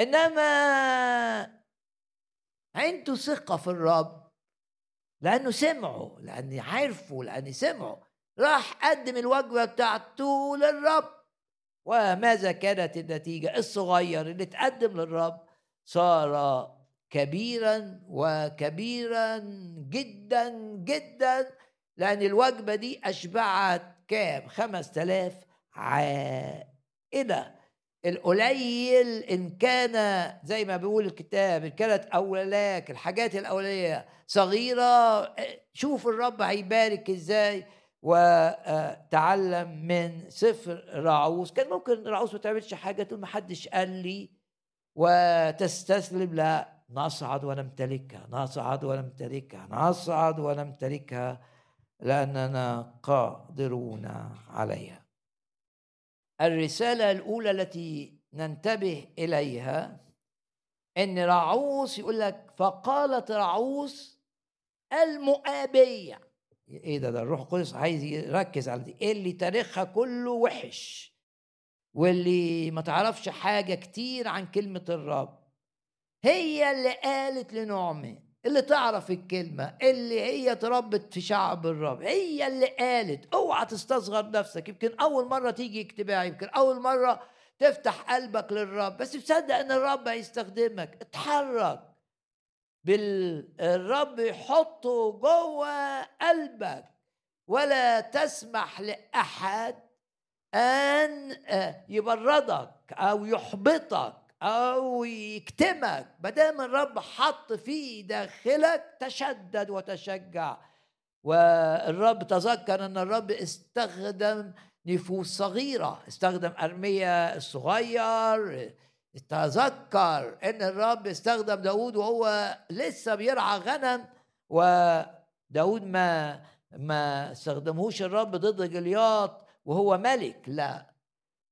انما عنده ثقه في الرب لانه سمعه، لاني عارفه، لاني سمعه، راح قدم الوجبه بتاعته للرب. وماذا كانت النتيجه؟ الصغير اللي اتقدم للرب صار كبيرا وكبيرا جدا جدا، لأن الوجبة دي أشبعت كام؟ 5000 عائلة. القليل إن كان زي ما بيقول الكتاب إن كانت أولاك الحاجات الأولية صغيرة، شوف الرب هيبارك إزاي. وتعلم من سفر راعوث، كان ممكن راعوث ما تعملش حاجة، تقول ما حدش قال لي وتستسلم، لا، نصعد ونمتلكها، نصعد ونمتلكها، نصعد ونمتلكها، لأننا قادرون عليها. الرسالة الأولى التي ننتبه إليها إن راعوث يقول لك فقالت راعوث المؤابية. إيه ده الروح القدس عايز يركز على دي، إيه اللي تاريخها كله وحش واللي ما تعرفش حاجة كتير عن كلمة الرب، هي اللي قالت لنعمة، اللي تعرف الكلمة، اللي هي تربت في شعب الرب، هي اللي قالت. اوعى تستصغر نفسك، يمكن أول مرة تيجي اجتماع، يمكن أول مرة تفتح قلبك للرب، بس تصدق إن الرب هيستخدمك. اتحرك بالرب يحطه جوه قلبك، ولا تسمح لأحد أن يبردك أو يحبطك أو يكتمك. مادام الرب حط في داخلك تشدد وتشجع. والرب تذكر أن الرب استخدم نفوس صغيرة، استخدم أرميا الصغير، تذكر أن الرب استخدم داود وهو لسه بيرعى غنم، وداود ما استخدمهوش الرب ضد جلياط وهو ملك، لا،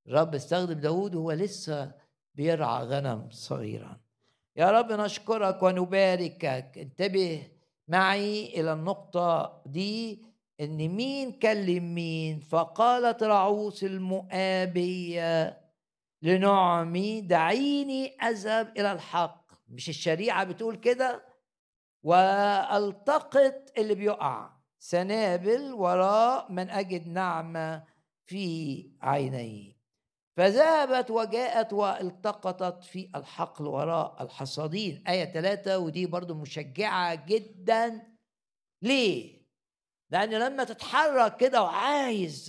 الرب استخدم داود وهو لسه بيرعى غنم صغيرا. يا رب نشكرك ونباركك. انتبه معي إلى النقطة دي، إن مين كلم مين؟ فقالت راعوث المؤابية لنعمي دعيني أذهب إلى الحق. مش الشريعة بتقول كده؟ وألتقط اللي بيقع، سنابل وراء من أجد نعمة في عينيه. فذهبت وجاءت والتقطت في الحقل وراء الحصادين، آية 3. ودي برضو مشجعة جدا. ليه؟ لأن لما تتحرك كده وعايز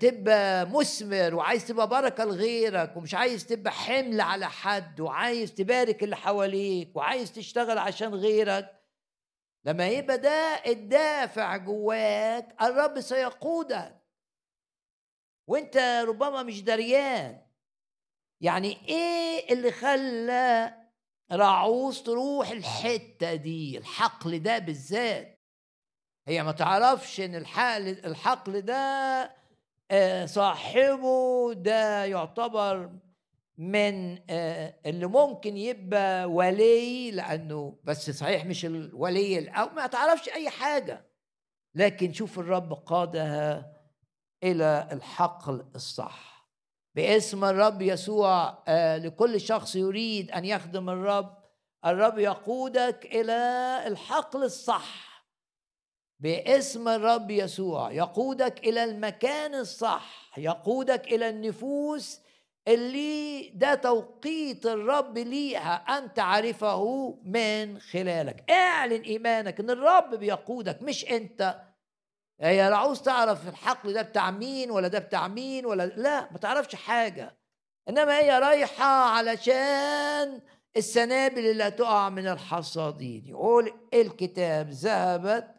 تبقى مثمر، وعايز تبقى بركة لغيرك، ومش عايز تبقى حمل على حد، وعايز تبارك اللي حواليك، وعايز تشتغل عشان غيرك، لما يبقى ده الدافع جواك الرب سيقودك وانت ربما مش دريان. يعني ايه اللي خلى راعوث تروح الحته دي، الحقل ده بالذات؟ هي ما تعرفش ان الحقل ده صاحبه ده يعتبر من اللي ممكن يبقى ولي، لانه بس صحيح مش الولي الاول، ما تعرفش اي حاجه، لكن شوف الرب قادها إلى الحقل الصح. باسم الرب يسوع لكل شخص يريد أن يخدم الرب يقودك إلى الحقل الصح. باسم الرب يسوع يقودك إلى المكان الصح، يقودك إلى النفوس اللي ده توقيت الرب ليها أن تعرفه من خلالك. اعلن إيمانك إن الرب بيقودك مش أنت. هي راعوث تعرف الحقل ده بتاع مين ولا ده بتاع مين ولا لا، ما تعرفش حاجه، انما هي رايحه علشان السنابل اللي هتقع من الحصادين. يقول الكتاب ذهبت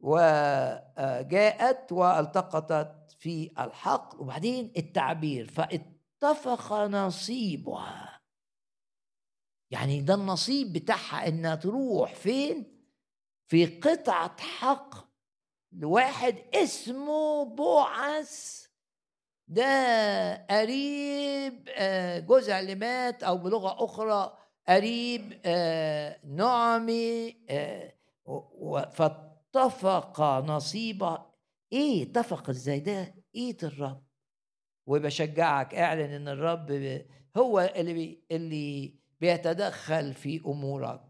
وجاءت والتقطت في الحقل، وبعدين التعبير فاتفق نصيبها. يعني ده النصيب بتاعها، انها تروح فين؟ في قطعه حقل لواحد اسمه بوعس، ده قريب جزع اللي مات، أو بلغة أخرى قريب نعمي. فاتفق نصيبه ايه اتفق ازاي؟ ده ايد الرب. وبشجعك اعلن ان الرب هو اللي بيتدخل في امورك،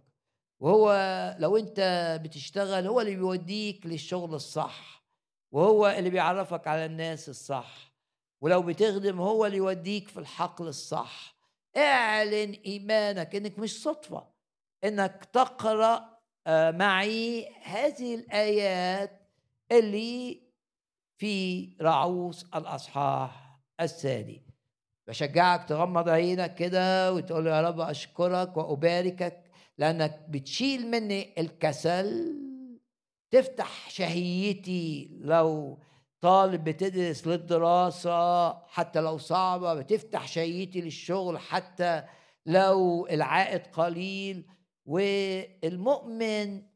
وهو لو انت بتشتغل هو اللي بيوديك للشغل الصح، وهو اللي بيعرفك على الناس الصح، ولو بتخدم هو اللي يوديك في الحقل الصح. اعلن ايمانك انك مش صدفة انك تقرأ معي هذه الآيات اللي في رعوس الأصحاح الثاني. بشجعك تغمض عينك كده وتقول يا رب أشكرك وأباركك لأنك بتشيل مني الكسل، تفتح شهيتي. لو طالب بتدرس للدراسة حتى لو صعبة، بتفتح شهيتي للشغل حتى لو العائد قليل. والمؤمن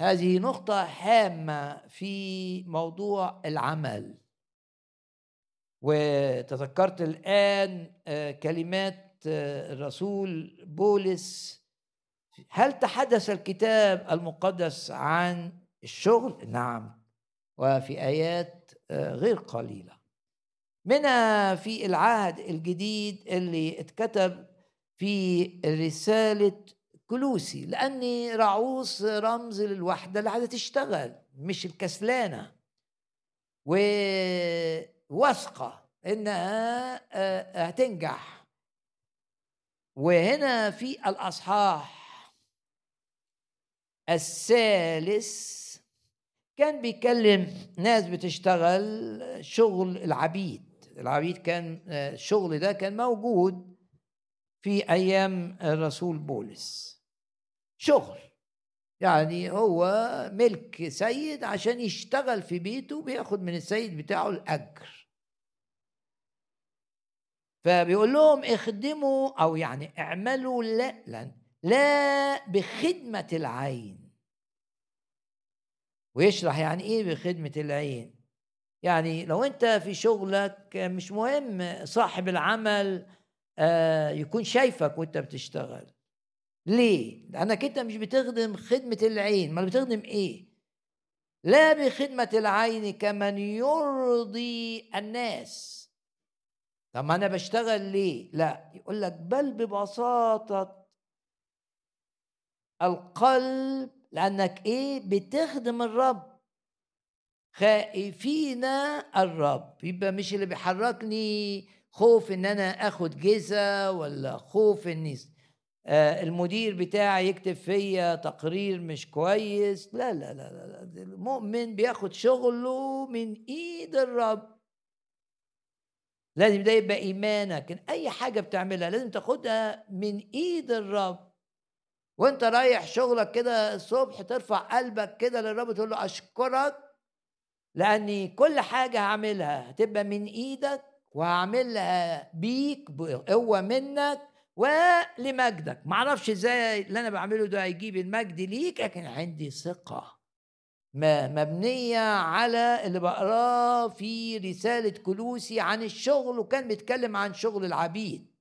هذه نقطة هامة في موضوع العمل. وتذكرت الآن كلمات الرسول بولس. هل تحدث الكتاب المقدس عن الشغل؟ نعم، وفي آيات غير قليلة منها في العهد الجديد اللي اتكتب في رسالة كلوسي، لأن رعوس رمز للوحدة اللي عايزة تشتغل، مش الكسلانة، وواثقة إنها هتنجح. وهنا في الأصحاح الثالث كان بيكلم ناس بتشتغل شغل العبيد. العبيد كان الشغل ده كان موجود في أيام الرسول بولس، شغل يعني هو ملك سيد عشان يشتغل في بيته بياخد من السيد بتاعه الأجر. فبيقول لهم اخدموا، أو يعني اعملوا لا بخدمة العين. ويشرح يعني ايه بخدمة العين. يعني لو انت في شغلك مش مهم صاحب العمل يكون شايفك وانت بتشتغل. ليه؟ لانك انت مش بتخدم خدمة العين. ما بتخدم ايه؟ لا بخدمة العين كمن يرضي الناس. طب ما انا بشتغل ليه؟ لا، يقول لك بل ببساطة القلب، لانك ايه؟ بتخدم الرب، خائفين الرب. يبقى مش اللي بيحركني خوف ان انا اخد جزء، ولا خوف ان المدير بتاعي يكتب فيا تقرير مش كويس. لا لا لا لا، المؤمن بياخد شغله من ايد الرب. لازم ده يبقى ايمانك، ان اي حاجه بتعملها لازم تاخدها من ايد الرب. وانت رايح شغلك كده الصبح ترفع قلبك كده للرب تقول له اشكرك لاني كل حاجه هعملها هتبقى من ايدك، وهعملها بيك بقوه منك ولمجدك. معرفش ازاي اللي انا بعمله ده هيجيب المجد ليك، لكن عندي ثقه مبنيه على اللي بقراه في رساله كلوسي عن الشغل. وكان بيتكلم عن شغل العبيد،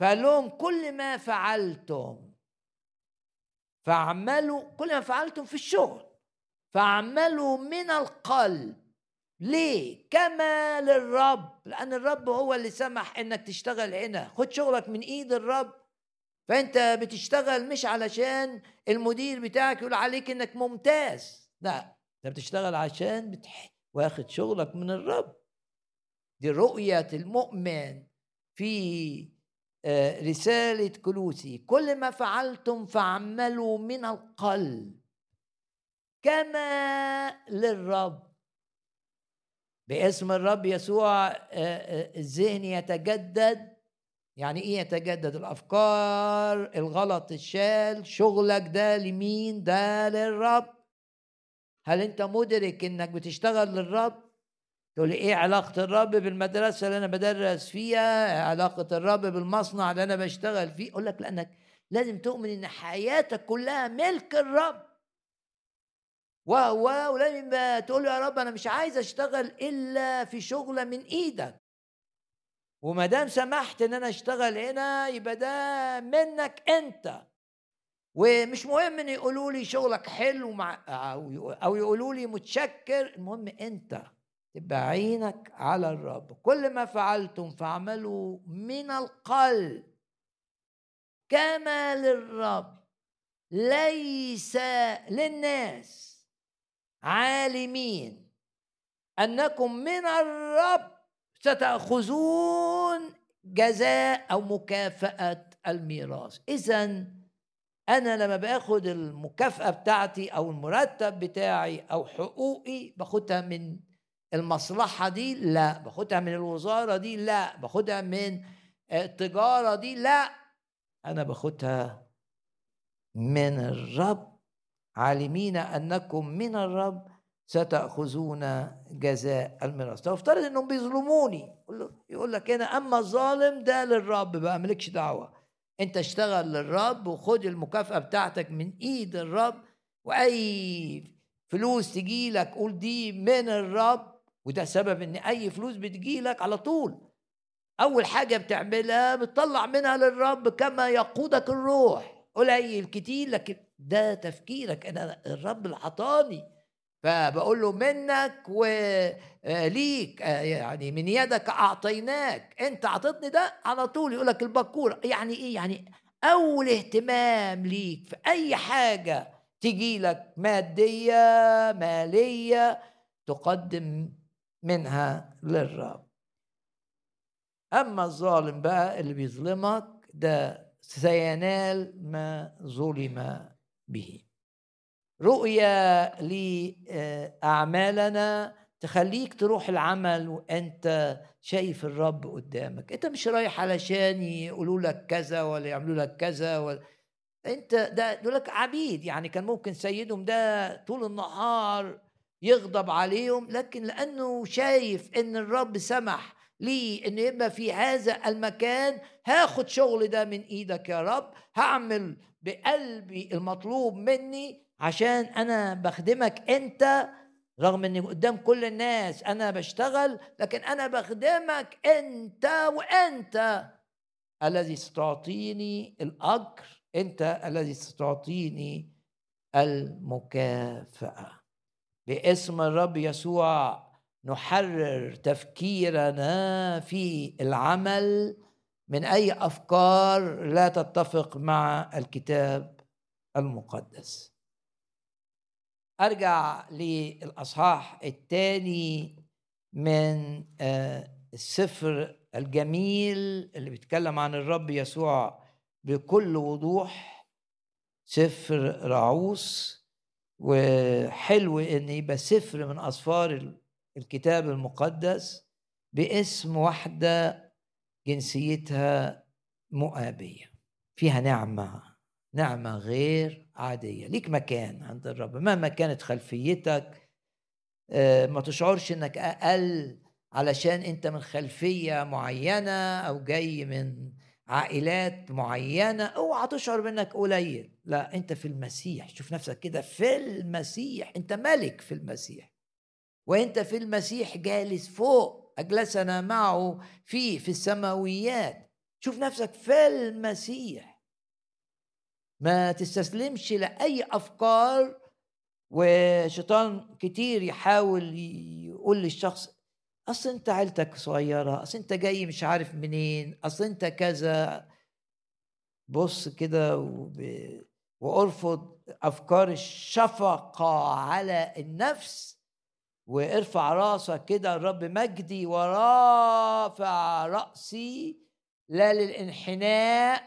فقال لهم كل ما فعلتم فاعملوا، كل ما فعلتم في الشغل فاعملوا من القلب. ليه؟ كما للرب، لأن الرب هو اللي سمح إنك تشتغل هنا. خد شغلك من إيد الرب. فأنت بتشتغل مش علشان المدير بتاعك يقول عليك إنك ممتاز، لا، أنت بتشتغل عشان واخد شغلك من الرب. دي رؤية المؤمن في رسالة كلوسي. كل ما فعلتم فاعملوا من القلب كما للرب. باسم الرب يسوع الذهن يتجدد. يعني ايه يتجدد؟ الافكار الغلط تشال. شغلك ده لمين؟ ده للرب. هل انت مدرك انك بتشتغل للرب؟ تقول ايه علاقة الرب بالمدرسة اللي انا بدرس فيها؟ علاقة الرب بالمصنع اللي انا بشتغل فيه؟ اقول لك لانك لازم تؤمن ان حياتك كلها ملك الرب. ولما تقول يا رب أنا مش عايز أشتغل إلا في شغلة من إيدك، وما دام سمحت إن أنا أشتغل هنا يبقى ده منك أنت. ومش مهم ان يقولوا لي شغلك حلو او يقولوا لي متشكر، المهم انت تبقى عينك على الرب. كل ما فعلتم فاعملوا من القلب كما للرب ليس للناس، عالمين انكم من الرب ستأخذون جزاء او مكافأة الميراث. اذن أنا لما باخد المكافأة بتاعتي أو المرتب بتاعي أو حقوقي باخدها من المصلحة دي؟ لا. باخدها من الوزارة دي؟ لا. باخدها من التجارة دي؟ لا. أنا باخدها من الرب. عالمين أنكم من الرب ستأخذون جزاء الميراث. طب افترض أنهم بيظلموني، يقول لك هنا أما الظالم ده للرب بقى، مالكش دعوة، انت اشتغل للرب وخد المكافأة بتاعتك من ايد الرب، واي فلوس تجيلك قول دي من الرب. وده سبب ان اي فلوس بتجيلك على طول اول حاجة بتعملها بتطلع منها للرب كما يقودك الروح، قليل كتير لكن ده تفكيرك، انا الرب اللي عطاني فبقول له منك وليك، يعني من يدك اعطيناك، انت اعطيتني ده على طول. يقول لك البكور يعني ايه؟ يعني اول اهتمام ليك في اي حاجه تجي لك ماديه ماليه تقدم منها للرب. اما الظالم بقى اللي بيظلمك ده سينال ما ظلم به. رؤية لأعمالنا تخليك تروح العمل وأنت شايف الرب قدامك، أنت مش رايح علشان يقولوا لك كذا ولا يعملوا لك كذا ولا. أنت ده يقول لك عبيد، يعني كان ممكن سيدهم ده طول النهار يغضب عليهم، لكن لأنه شايف أن الرب سمح ليه أن يبقى في هذا المكان، هاخد شغل ده من إيدك يا رب، هعمل بقلبي المطلوب مني عشان أنا بخدمك أنت، رغم أني قدام كل الناس أنا بشتغل لكن أنا بخدمك أنت، وأنت الذي ستعطيني الأجر، أنت الذي ستعطيني المكافأة. باسم الرب يسوع نحرر تفكيرنا في العمل من أي أفكار لا تتفق مع الكتاب المقدس. أرجع للأصحاح الثاني من السفر الجميل اللي بيتكلم عن الرب يسوع بكل وضوح، سفر راعوث. وحلو إن يبقى سفر من أسفار الكتاب المقدس باسم واحدة جنسيتها مؤابية، فيها نعمة، نعمة غير عادية. ليك مكان عند الرب مهما كانت خلفيتك، ما تشعرش انك اقل علشان انت من خلفية معينة او جاي من عائلات معينة، اوعى تشعر بانك قليل، لا انت في المسيح، شوف نفسك كده في المسيح، انت ملك في المسيح، وانت في المسيح جالس فوق، اجلسنا معه في السماويات. شوف نفسك في المسيح، ما تستسلمش لأي أفكار. وشيطان كتير يحاول يقول للشخص أصل أنت عيلتك صغيرة، أصل أنت جاي مش عارف منين، أصل أنت كذا. بص كده وارفض أفكار الشفقة على النفس، وارفع رأسك كده، الرب مجدي ورافع رأسي، لا للانحناء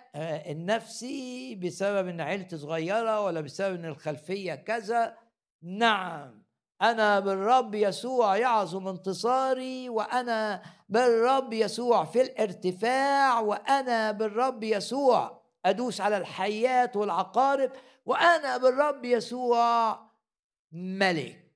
النفسي بسبب ان عيلتي صغيرة ولا بسبب ان الخلفية كذا. نعم انا بالرب يسوع يعظم انتصاري، وانا بالرب يسوع في الارتفاع، وانا بالرب يسوع ادوس على الحيات والعقارب، وانا بالرب يسوع ملك.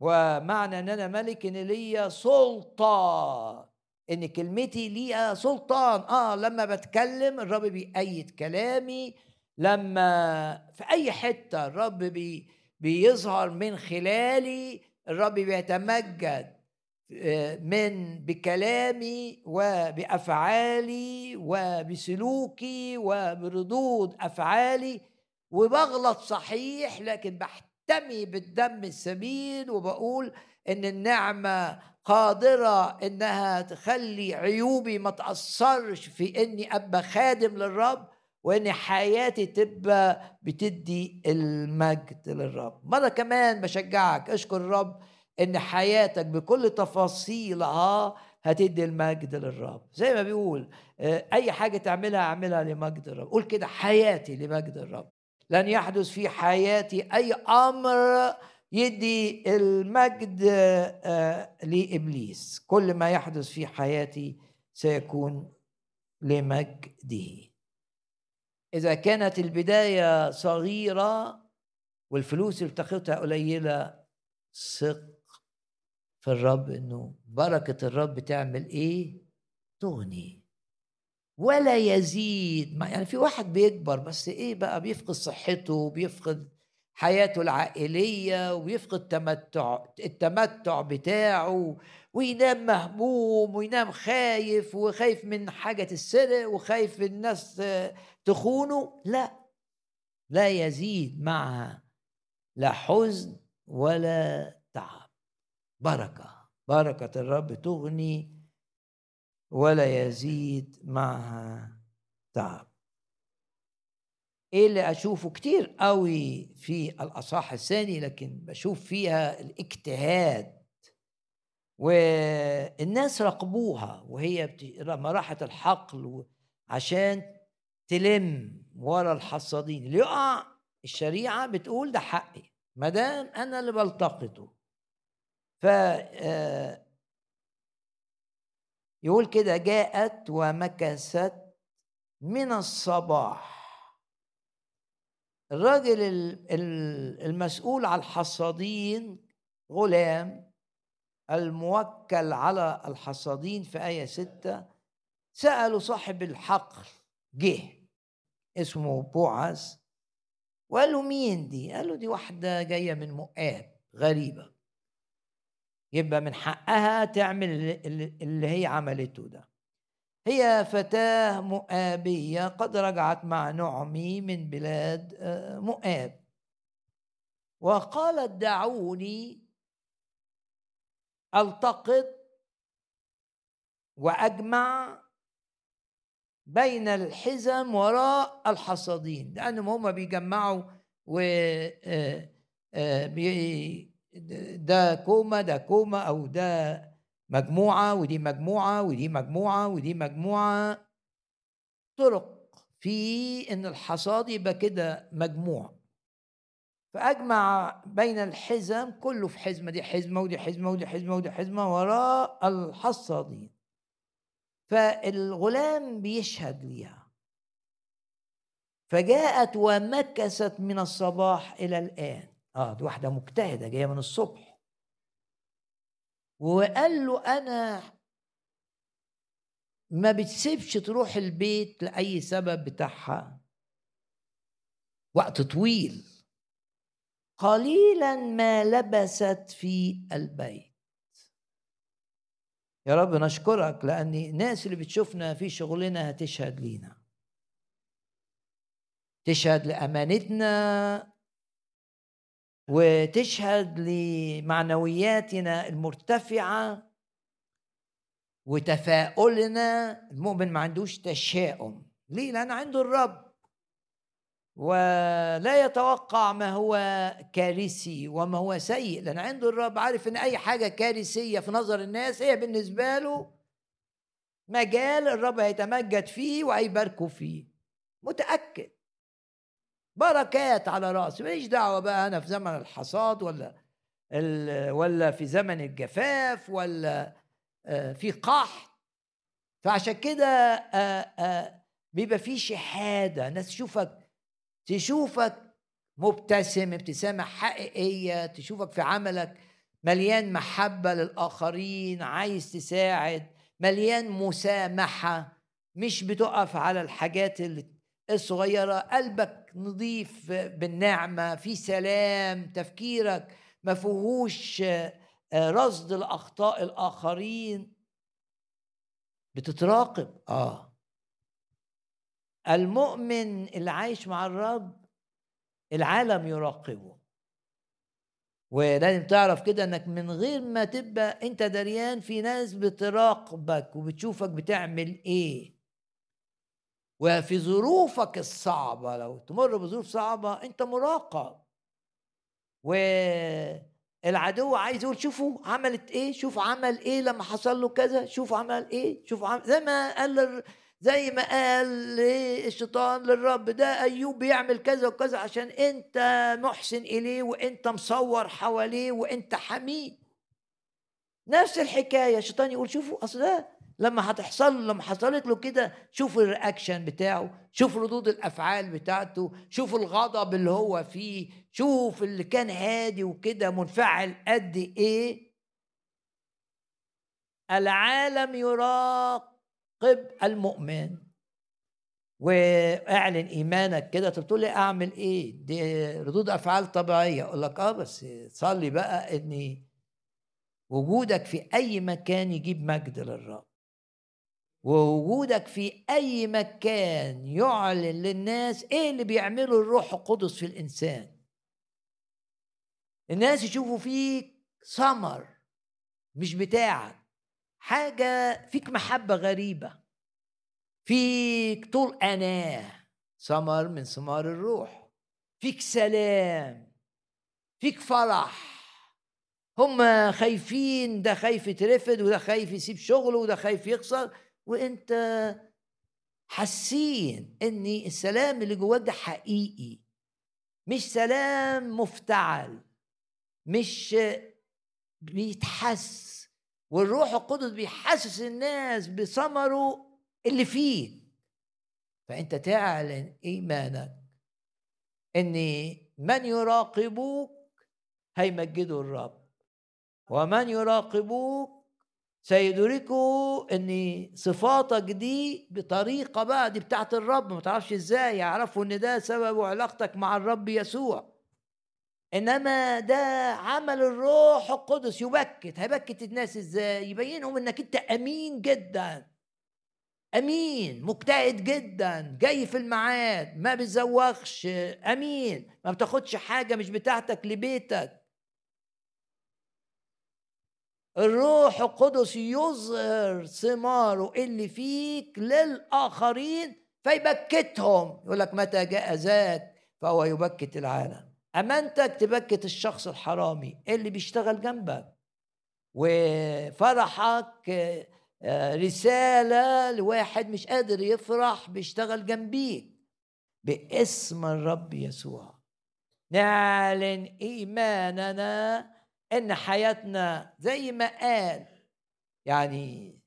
ومعنى ان انا ملك ان ليا سلطة، ان كلمتي ليها سلطان. لما بتكلم الرب بيأيد كلامي، لما في اي حتة الرب بيظهر من خلالي، الرب بيتمجد من بكلامي وبأفعالي وبسلوكي وبردود أفعالي، وبغلط صحيح لكن بحتمي بالدم السمين، وبقول إن النعمة قادرة إنها تخلي عيوبي ما تأثرش في إني أبقى خادم للرب، وإن حياتي تبقى بتدي المجد للرب. مرة كمان بشجعك اشكر الرب إن حياتك بكل تفاصيلها هتدي المجد للرب. زي ما بيقول أي حاجة تعملها اعملها لمجد الرب. قول كده: حياتي لمجد الرب، لن يحدث في حياتي أي أمر يدي المجد لإبليس، كل ما يحدث في حياتي سيكون لمجده. إذا كانت البداية صغيرة والفلوس اللي بتاخدها قليلة، ثق في الرب إنه بركة الرب تعمل إيه؟ تغني ولا يزيد. يعني في واحد بيكبر بس إيه بقى، بيفقد صحته وبيفقد حياته العائلية وبيفقد التمتع بتاعه، وينام مهموم وينام خايف، وخايف من حاجة تتسرق وخايف الناس تخونه. لا يزيد معها لا حزن ولا تعب. بركة الرب تغني ولا يزيد معها تعب. ايه اللي اشوفه كتير قوي في الاصحاح الثاني، لكن بشوف فيها الاجتهاد، والناس راقبوها وهي لما راحت الحقل عشان تلم ورا الحصادين. اللي يقع الشريعه بتقول ده حقي ما دام انا اللي بلتقطه. ف يقول كده: جاءت ومكثت من الصباح. الراجل المسؤول على الحصادين غلام الموكل على الحصادين في آية 6، سألوا صاحب الحقل جه اسمه بوعز وقال له: مين دي؟ قال له: دي واحدة جاية من مؤاب غريبة، يبقى من حقها تعمل اللي هي عملته ده. هي فتاة مؤابية قد رجعت مع نعمي من بلاد مؤاب، وقالت: دعوني ألتقط وأجمع بين الحزم وراء الحصادين، لأنهم هما بيجمعوا ده كومة ده كومة، أو ده مجموعة ودي مجموعة ودي مجموعة ودي مجموعة. طرق في إن الحصاد يبقى كده مجموعة. فأجمع بين الحزم كله في حزمة، دي حزمة ودي حزمة ودي حزمة ودي حزمة وراء الحصادين. فالغلام بيشهد ليها: فجاءت ومكثت من الصباح إلى الآن. دي واحدة مجتهدة جاية من الصبح. وقال له: أنا ما بتسيبش تروح البيت لأي سبب بتاعها وقت طويل، قليلا ما لبست في البيت. يا رب نشكرك لأن الناس اللي بتشوفنا في شغلنا هتشهد لينا، تشهد لأمانتنا وتشهد لمعنوياتنا المرتفعة وتفاؤلنا. المؤمن ما عندوش تشاؤم. ليه؟ لأن عنده الرب ولا يتوقع ما هو كارثي وما هو سيء، لأن عنده الرب. عارف إن أي حاجة كارثية في نظر الناس هي بالنسبة له مجال الرب هيتمجد فيه وهيباركه فيه. متأكد بركات على رأسي، ماليش دعوة بقى أنا في زمن الحصاد ولا في زمن الجفاف ولا في قحط. فعشان كده بيبقى في شهادة، ناس تشوفك مبتسم ابتسامة حقيقية، تشوفك في عملك مليان محبة للآخرين، عايز تساعد، مليان مسامحة، مش بتقف على الحاجات الصغيرة، قلبك نظيف بالنعمة، في سلام، تفكيرك مفيهوش رصد الأخطاء الآخرين بتتراقب. المؤمن اللي عايش مع الرب العالم يراقبه، ولازم تعرف كده انك من غير ما تبقى انت دريان في ناس بتراقبك وبتشوفك بتعمل ايه. وفي ظروفك الصعبة، لو تمر بظروف صعبة انت مراقب، والعدو عايز يقول شوفوا عملت ايه، شوف عمل ايه لما حصل له كذا، شوف عمل ايه، شوف عمل زي ما قال الشيطان للرب ده أيوب بيعمل كذا وكذا عشان أنت محسن إليه وأنت مصور حواليه وأنت حميد. نفس الحكاية الشيطان يقول شوفوا أصل ده لما حصلت له كده، شوفوا الرياكشن بتاعه، شوفوا ردود الأفعال بتاعته، شوفوا الغضب اللي هو فيه، شوف اللي كان هادي وكده منفعل قد إيه. العالم يراق المؤمن. واعلن ايمانك كده. طب تقول لي اعمل ايه؟ دي ردود افعال طبيعيه. اقول لك بس صلي بقى ان وجودك في اي مكان يجيب مجد للرب، ووجودك في اي مكان يعلن للناس ايه اللي بيعمله الروح القدس في الانسان، الناس يشوفوا فيك ثمر مش بتاعك، حاجة فيك محبة غريبة، فيك طول أناه، ثمر من ثمار الروح، فيك سلام، فيك فرح. هم خايفين، ده خايف يترفد، وده خايف يسيب شغله، وده خايف يخسر، وانت حاسين ان السلام اللي جواك ده حقيقي، مش سلام مفتعل، مش بيتحس. والروح القدس بيحسس الناس بثمره اللي فيه. فأنت تعلن إيمانك إن من يراقبوك هيمجدوا الرب، ومن يراقبوك سيدركوا إن صفاتك دي بطريقة بقى دي بتاعة الرب، ما تعرفش إزاي، يعرفوا إن ده سبب علاقتك مع الرب يسوع، إنما ده عمل الروح القدس. هيبكت الناس إزاي؟ يبينهم إنك أنت أمين جدا، أمين مجتهد جدا، جاي في الميعاد، ما بتزوخش، أمين ما بتاخدش حاجة مش بتاعتك لبيتك. الروح القدس يظهر ثماره اللي فيك للآخرين فيبكتهم. يقولك متى جاء ذاك فهو يبكت العالم. أمانتك تبكت الشخص الحرامي اللي بيشتغل جنبك، وفرحك رسالة لواحد مش قادر يفرح بيشتغل جنبيك. باسم الرب يسوع نعلن إيماننا إن حياتنا زي ما قال يعني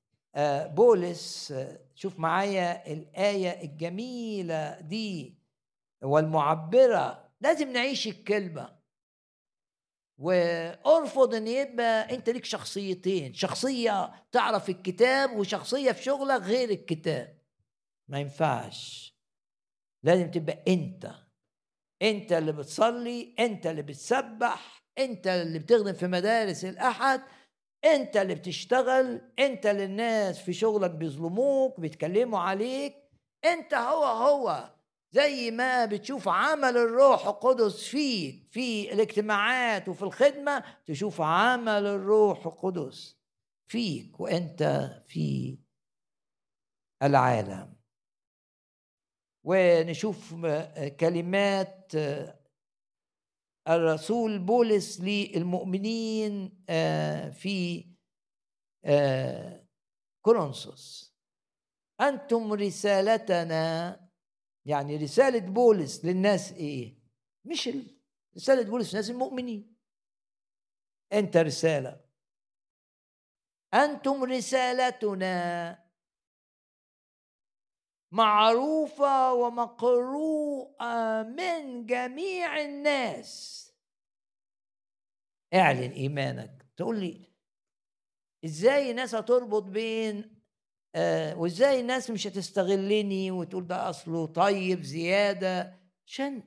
بولس. شوف معايا الآية الجميلة دي والمعبرة، لازم نعيش الكلمة. وارفض ان يبقى انت ليك شخصيتين، شخصية تعرف الكتاب وشخصية في شغلك غير الكتاب، ما ينفعش. لازم تبقى انت اللي بتصلي، انت اللي بتسبح، انت اللي بتخدم في مدارس الأحد، انت اللي بتشتغل، انت اللي الناس في شغلك بيظلموك بيتكلموا عليك، انت هو زي ما بتشوف عمل الروح القدس فيك في الاجتماعات وفي الخدمة، تشوف عمل الروح القدس فيك وانت في العالم. ونشوف كلمات الرسول بولس للمؤمنين في كورنثوس. أنتم رسالتنا، يعني رسالة بولس للناس ايه؟ مش رسالة بولس للناس المؤمنين، انت رسالة. انتم رسالتنا معروفة ومقروءة من جميع الناس. اعلن ايمانك. تقول لي ازاي الناس هتربط بين وازاي الناس مش هتستغلني وتقول ده اصله طيب زياده؟ عشان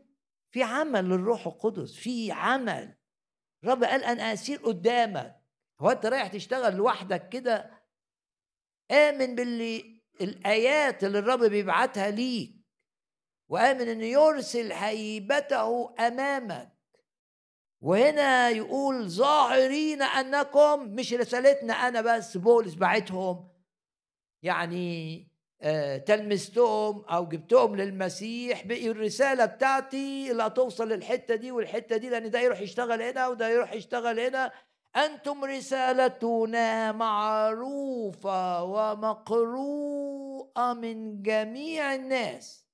في عمل للروح القدس، في عمل. الرب قال انا اسير قدامك هو انت رايح تشتغل لوحدك كده؟ امن باللي الايات اللي الرب بيبعتها ليك، وامن ان يرسل هيبته امامك. وهنا يقول ظاهرين انكم، مش رسالتنا انا بس، بولس بعتهم يعني تلمستهم او جبتهم للمسيح، بقي الرساله بتاعتي اللي هتوصل للحته دي والحته دي، لان ده يروح يشتغل هنا وده يروح يشتغل هنا. انتم رسالتنا معروفه ومقروءه من جميع الناس،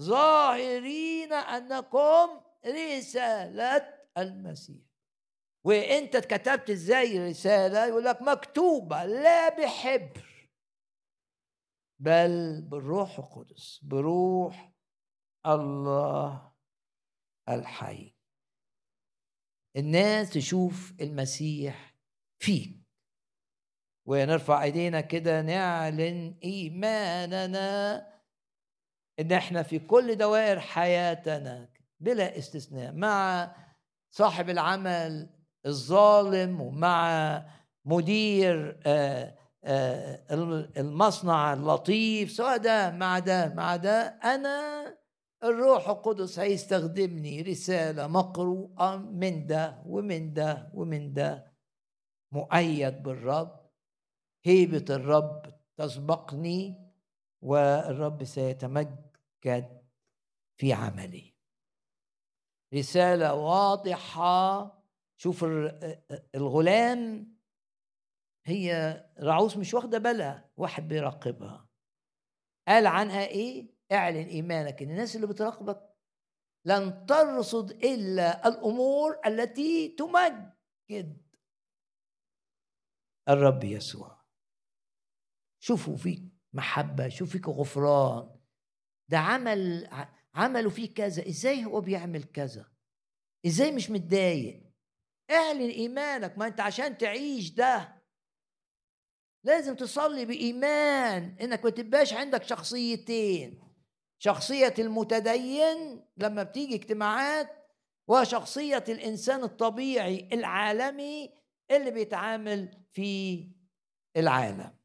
ظاهرين انكم رساله المسيح. وانت اتكتبت ازاي رساله؟ يقول لك مكتوبه لا بحبر بل بالروح القدس، بروح الله الحي، الناس تشوف المسيح فيك. ونرفع ايدينا كده نعلن ايماننا ان احنا في كل دوائر حياتنا بلا استثناء، مع صاحب العمل الظالم ومع مدير المصنع اللطيف، سواء ده مع ده مع ده، أنا الروح القدس هيستخدمني رسالة مقروءة من ده ومن ده ومن ده، مؤيد بالرب. هيبة الرب تسبقني والرب سيتمجد في عملي. رسالة واضحة. شوف الغلام، هي رعوس مش واخده بالها، واحد بيراقبها. قال عنها ايه؟ اعلن ايمانك ان الناس اللي بتراقبك لن ترصد الا الامور التي تمجد الرب يسوع. شوفوا فيك محبه، شوفوا فيك غفران، ده عملوا فيه كذا، ازاي هو بيعمل كذا؟ ازاي مش متضايق؟ اعلن ايمانك. ما انت عشان تعيش ده لازم تصلي بإيمان، إنك ما تبقاش عندك شخصيتين، شخصية المتدين لما بتيجي اجتماعات، وشخصية الإنسان الطبيعي العالمي اللي بيتعامل في العالم.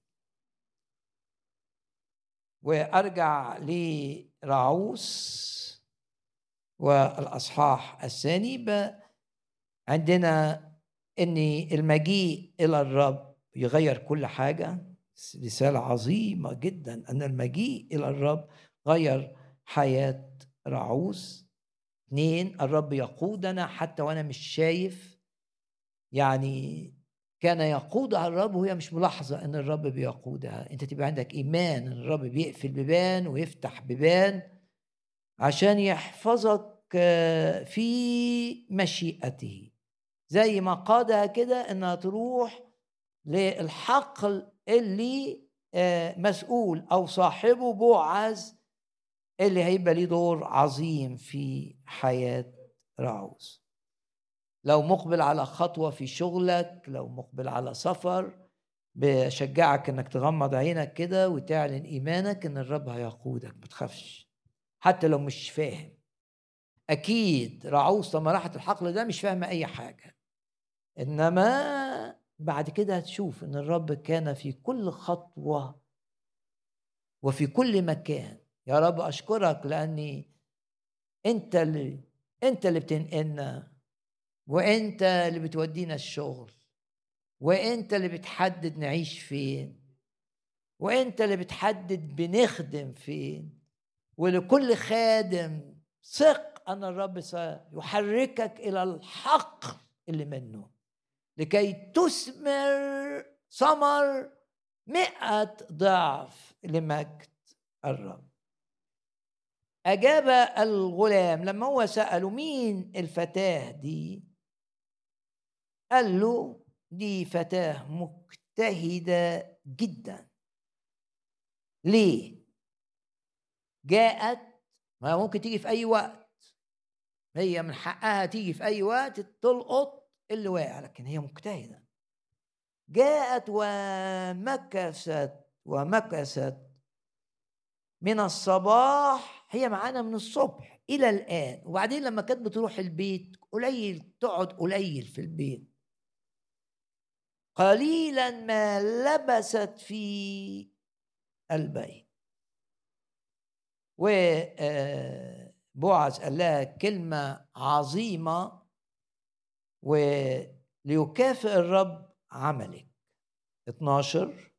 وأرجع لرعوس والأصحاح الثاني، عندنا إن المجيء إلى الرب يغير كل حاجة. رسالة عظيمة جدا أن المجيء إلى الرب غير حياة رعوس. 2، الرب يقودنا حتى وأنا مش شايف. يعني كان يقودها الرب وهي مش ملاحظة أن الرب بيقودها. أنت تبقى عندك إيمان أن الرب بيقفل بيبان ويفتح بيبان عشان يحفظك في مشيئته، زي ما قادها كده أنها تروح للحقل اللي مسؤول أو صاحبه بوعز، اللي هيبقى ليه دور عظيم في حياة رعوس. لو مقبل على خطوة في شغلك، لو مقبل على سفر، بشجعك أنك تغمض عينك كده وتعلن إيمانك أن الرب هيقودك، ما تخافش حتى لو مش فاهم. أكيد رعوس لما راحت الحقل ده مش فاهمة أي حاجة، إنما بعد كده هتشوف ان الرب كان في كل خطوة وفي كل مكان. يا رب اشكرك لاني انت اللي بتنقلنا، وانت اللي بتودينا الشغل، وانت اللي بتحدد نعيش فين، وانت اللي بتحدد بنخدم فين. ولكل خادم ثق ان الرب سيحركك الى الحق اللي منه لكي تثمر ثمر 100 ضعف لمجد الرب. أجاب الغلام لما هو سأله مين الفتاة دي، قال له دي فتاة مجتهدة جدا. ليه؟ جاءت، ما ممكن تيجي في أي وقت، هي من حقها تيجي في أي وقت تلقط اللي واقع، لكن هي مجتهدة. جاءت ومكثت من الصباح، هي معانا من الصبح إلى الآن. وبعدين لما كانت بتروح البيت قليل، تقعد قليل في البيت. قليلا ما لبثت في البيت. وبوعز قال لها كلمة عظيمة، وليكافئ الرب عملك. 12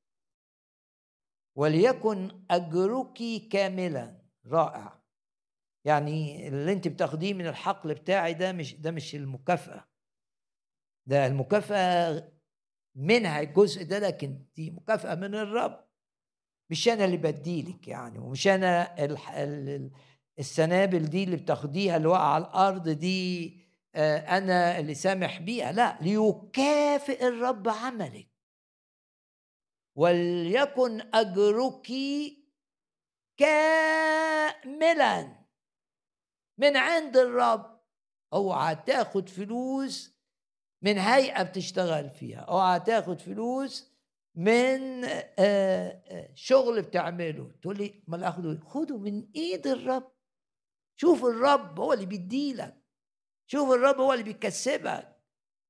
وليكن أجرك كاملا. رائع، يعني اللي انت بتاخديه من الحقل بتاعي ده مش المكافأة، ده المكافأة منها الجزء ده، لكن دي مكافأة من الرب، مش أنا اللي بديلك يعني، ومش أنا السنابل دي اللي بتاخديها اللي واقعة على الأرض دي أنا اللي سامح بيها، لا، ليكافئ الرب عملك وليكن أجرك كاملا من عند الرب. اوعى تاخد فلوس من هيئة بتشتغل فيها، اوعى تاخد فلوس من شغل بتعمله. تقول لي ما اخده، خده من ايد الرب. شوف الرب هو اللي بيديلك، شوف الرب هو اللي بيكسبك،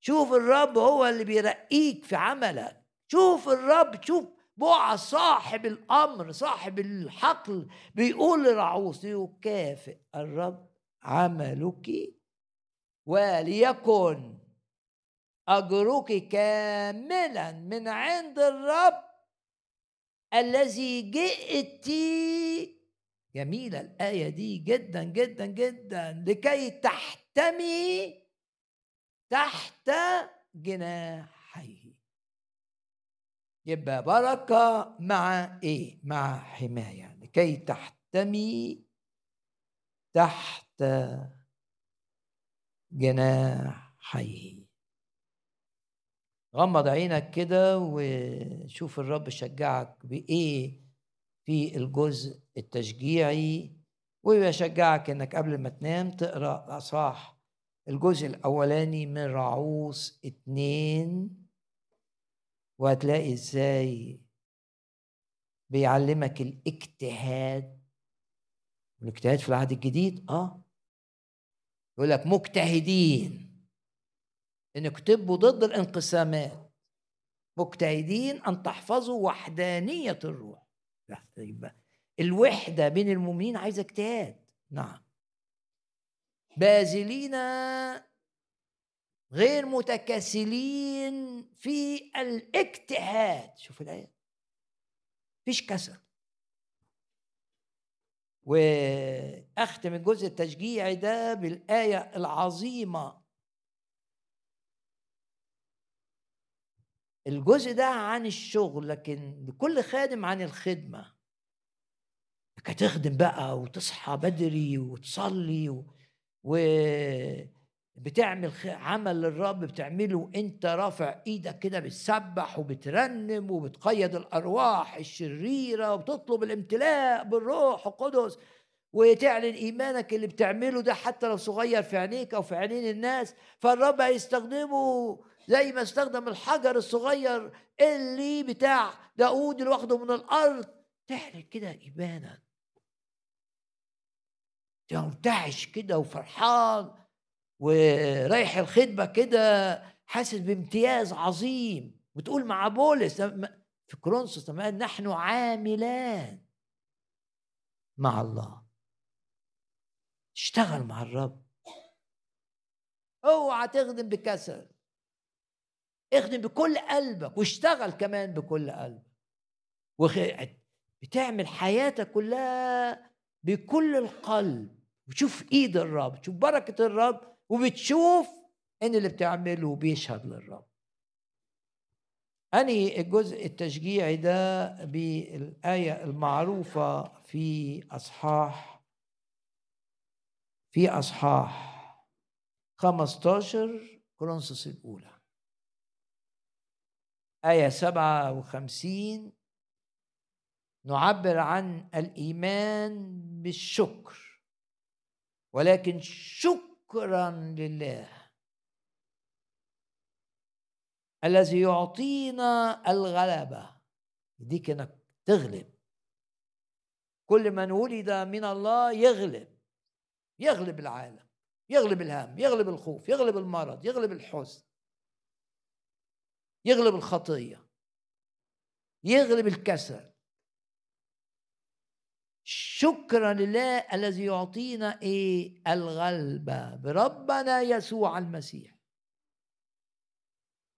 شوف الرب هو اللي بيرقيك في عملك، شوف الرب. شوف بوعز صاحب الأمر صاحب الحقل بيقول لرعوص ليكافئ الرب عملك وليكن أجرك كاملا من عند الرب الذي جئت. جميلة الآية دي جدا جدا جدا. لكي تحتمي تحت جناحيه، يبقى بركة مع إيه؟ مع حماية. لكي تحتمي تحت جناحيه. غمض عينك كده وشوف الرب شجعك بإيه في الجزء التشجيعي، ويشجعك إنك قبل ما تنام تقرأ أصحاح الجزء الأولاني من رعوص 2، وهتلاقي إزاي بيعلمك الاجتهاد. والاجتهاد في العهد الجديد يقول لك مجتهدين انك تبقوا ضد الانقسامات، مجتهدين ان تحفظوا وحدانية الروح. الوحدة بين المؤمنين عايزة اجتهاد. نعم، باذلين غير متكاسلين في الاجتهاد. شوف الآية، مفيش كسل. وأختم الجزء التشجيعي ده بالآية العظيمة. الجزء ده عن الشغل، لكن لكل خادم عن الخدمة. انك هتخدم بقى وتصحى بدري وتصلي بتعمل عمل للرب بتعمله انت رافع ايدك كده، بتسبح وبترنم وبتقيد الارواح الشريره وبتطلب الامتلاء بالروح القدس، وتعلن ايمانك اللي بتعمله ده حتى لو صغير في عينيك او في عينين الناس، فالرب هيستخدمه زي ما استخدم الحجر الصغير اللي بتاع داود اللي واخده من الارض. تعلن كده ايمانك، ترتعش كده وفرحان ورايح الخدمة كده حاسس بامتياز عظيم. وتقول مع بولس في كورنثوس لما قال نحن عاملان مع الله. اشتغل مع الرب، اوعى تخدم بكسل، اخدم بكل قلبك واشتغل كمان بكل قلبك، بتعمل حياتك كلها بكل القلب، وتشوف ايد الرب، تشوف بركة الرب، وبتشوف ان اللي بتعمله بيشهد للرب. انهي الجزء التشجيعي ده بالايه المعروفه في اصحاح 15 كورنثوس الاولى، ايه 57. نعبر عن الايمان بالشكر، ولكن شكرا لله الذي يعطينا الغلبة. يديك انك تغلب. كل من ولد من الله يغلب العالم، يغلب الهم، يغلب الخوف، يغلب المرض، يغلب الحزن. يغلب الخطية، يغلب الكسل. شكرا لله الذي يعطينا ايه؟ الغلبة بربنا يسوع المسيح.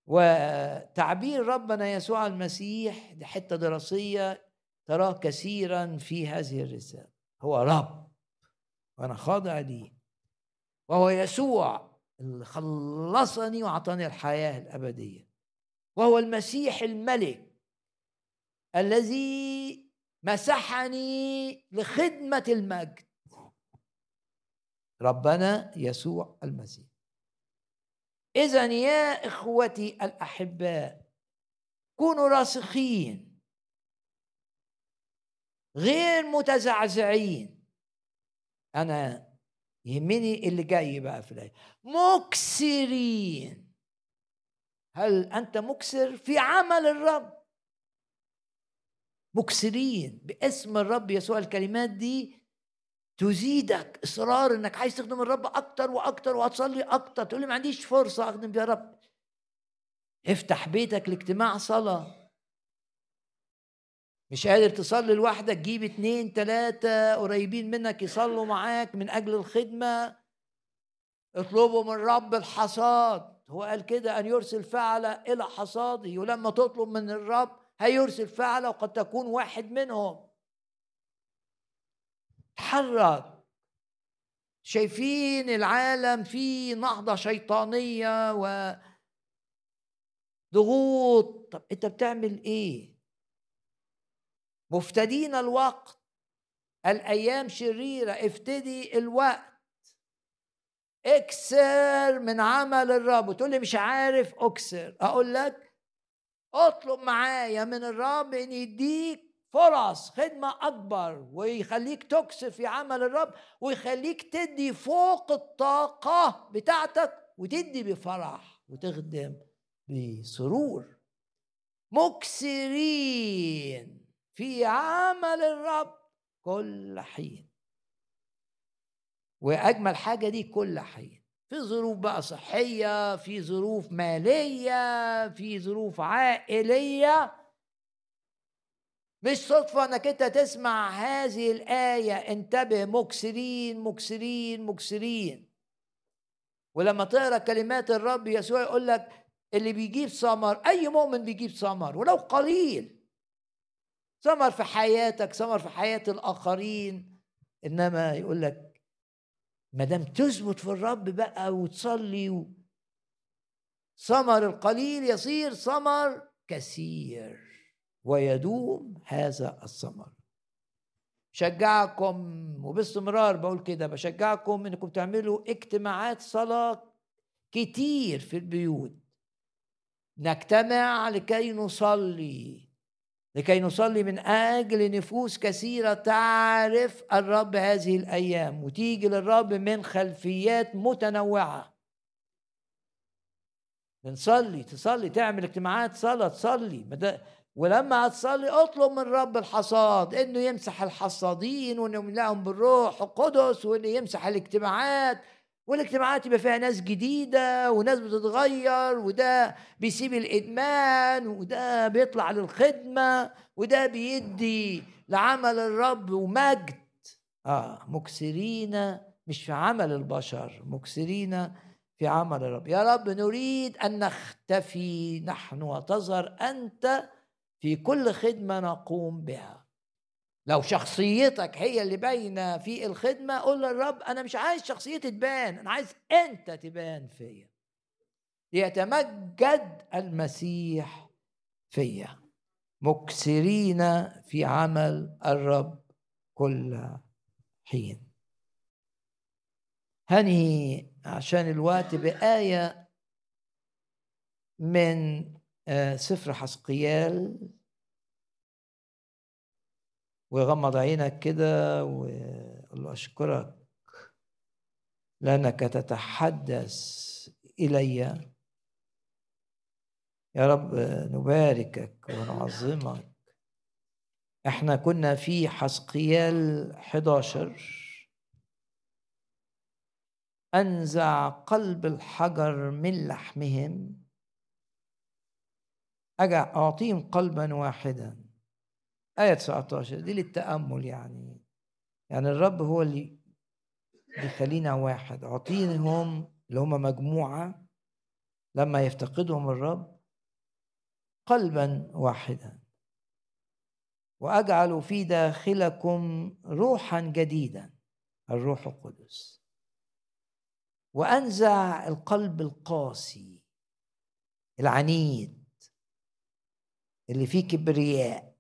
وتعبير ربنا يسوع المسيح دي حتة دراسية تراه كثيرا في هذه الرسالة. هو رب وانا خاضع ليه، وهو يسوع اللي خلصني واعطاني الحياة الأبدية، وهو المسيح الملك الذي مسحني لخدمة المجد. ربنا يسوع المسيح. إذن يا إخوتي الأحباء، كونوا راسخين غير متزعزعين. أنا يهمني اللي جاي بقى في الآية، مكسرين. هل أنت مكسر في عمل الرب؟ مكسرين باسم الرب يسوع. الكلمات دي تزيدك اصرار انك عايز تخدم الرب اكتر واكتر، وهتصلي اكتر. تقول لي ما عنديش فرصه اخدم يا رب. افتح بيتك لاجتماع صلاه. مش قادر تصلي لوحدك، جيب 2 3 قريبين منك يصلوا معاك من اجل الخدمه. اطلبوا من الرب الحصاد. هو قال كده ان يرسل فعلة الى حصاده، ولما تطلب من الرب هيرسل فعلة وقد تكون واحد منهم. اتحرك. شايفين العالم فيه نهضة شيطانية وضغوط. طب انت بتعمل ايه؟ مفتدين الوقت، الايام شريرة. افتدي الوقت، اكسر من عمل الرب. وتقول لي مش عارف اكسر. اقول لك اطلب معايا من الرب ان يديك فرص خدمه اكبر، ويخليك تكسر في عمل الرب، ويخليك تدي فوق الطاقه بتاعتك، وتدي بفرح وتخدم بسرور. مكسرين في عمل الرب كل حين. واجمل حاجه دي كل حين. في ظروف بقى صحية، في ظروف مالية، في ظروف عائلية. مش صدفة انك انت تسمع هذه الآية. انتبه، مكسرين مكسرين مكسرين. ولما تقرأ كلمات الرب يسوع يقول لك اللي بيجيب ثمر، اي مؤمن بيجيب ثمر ولو قليل. ثمر في حياتك، ثمر في حياة الآخرين. انما يقول لك ما دام تثبت في الرب بقى وتصلي، ثمر القليل يصير ثمر كثير ويدوم هذا الثمر. بشجعكم وباستمرار بقول كده، بشجعكم انكم تعملوا اجتماعات صلاة كتير في البيوت. نجتمع لكي نصلي، لكي نصلي من أجل نفوس كثيرة تعرف الرب هذه الأيام، وتيجي للرب من خلفيات متنوعة. نصلي، تصلي، تعمل اجتماعات صلاة، تصلي. ولما هتصلي اطلب من الرب الحصاد، انه يمسح الحصادين، وانه يملاهم بالروح القدس، وانه يمسح الاجتماعات، والاجتماعات يبقى فيها ناس جديدة وناس بتتغير، وده بيسيب الإدمان، وده بيطلع للخدمة، وده بيدي لعمل الرب ومجد. مكسرين مش في عمل البشر، مكسرين في عمل الرب. يا رب نريد أن نختفي نحن وتظهر أنت في كل خدمة نقوم بها. لو شخصيتك هي اللي باينه في الخدمه قول للرب انا مش عايز شخصيتي تبان، انا عايز انت تبان فيا ليتمجد المسيح فيا. مكسرين في عمل الرب كل حين. هني عشان الوقت بآية من سفر حزقيال. ويغمض عينك كده وقال له أشكرك لأنك تتحدث إلي. يا رب نباركك ونعظمك. احنا كنا في حزقيال 11. أنزع قلب الحجر من لحمهم أجع أعطيهم قلبا واحدا. آية 19 دي للتأمل، يعني الرب هو اللي بيخلينا واحد. أعطيهم اللي هم مجموعة لما يفتقدهم الرب قلبا واحدا، وأجعل في داخلكم روحا جديدا، الروح القدس، وأنزع القلب القاسي العنيد اللي فيه كبرياء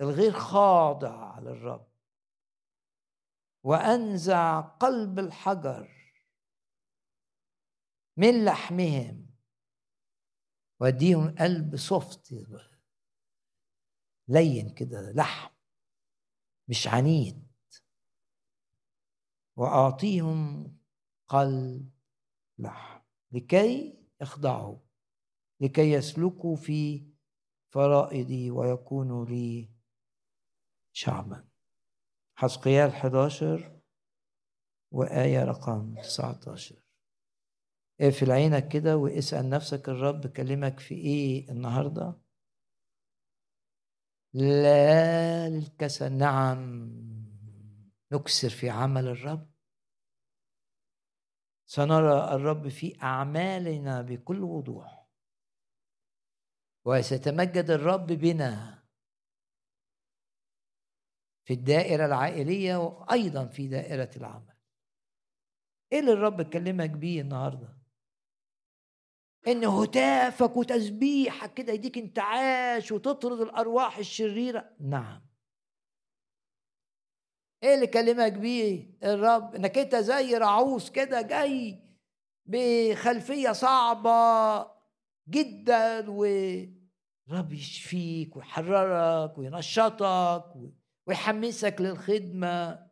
الغير خاضع للرب، وأنزع قلب الحجر من لحمهم واديهم قلب سوفت لين كده، لحم مش عنيد، وأعطيهم قلب لحم لكي يخضعوا، لكي يسلكوا في فرائضي ويكونوا لي شعبا. حزقيال 11 وآية رقم 19. اقفل عينك كده واسأل نفسك الرب كلمك في ايه النهارده؟ لا للكسل. نعم نكسر في عمل الرب، سنرى الرب في أعمالنا بكل وضوح، وسيتمجد الرب بنا في الدائرة العائلية وأيضا في دائرة العمل. إيه اللي الرب كلمك بيه النهاردة؟ إن هتافك وتسبيحك كده يديك انتعاش وتطرد الأرواح الشريرة. نعم. إيه اللي كلمك بيه الرب؟ إنك أنت زي رعوس كده جاي بخلفية صعبة جدا، والرب يشفيك ويحررك وينشطك ويحمسك للخدمة،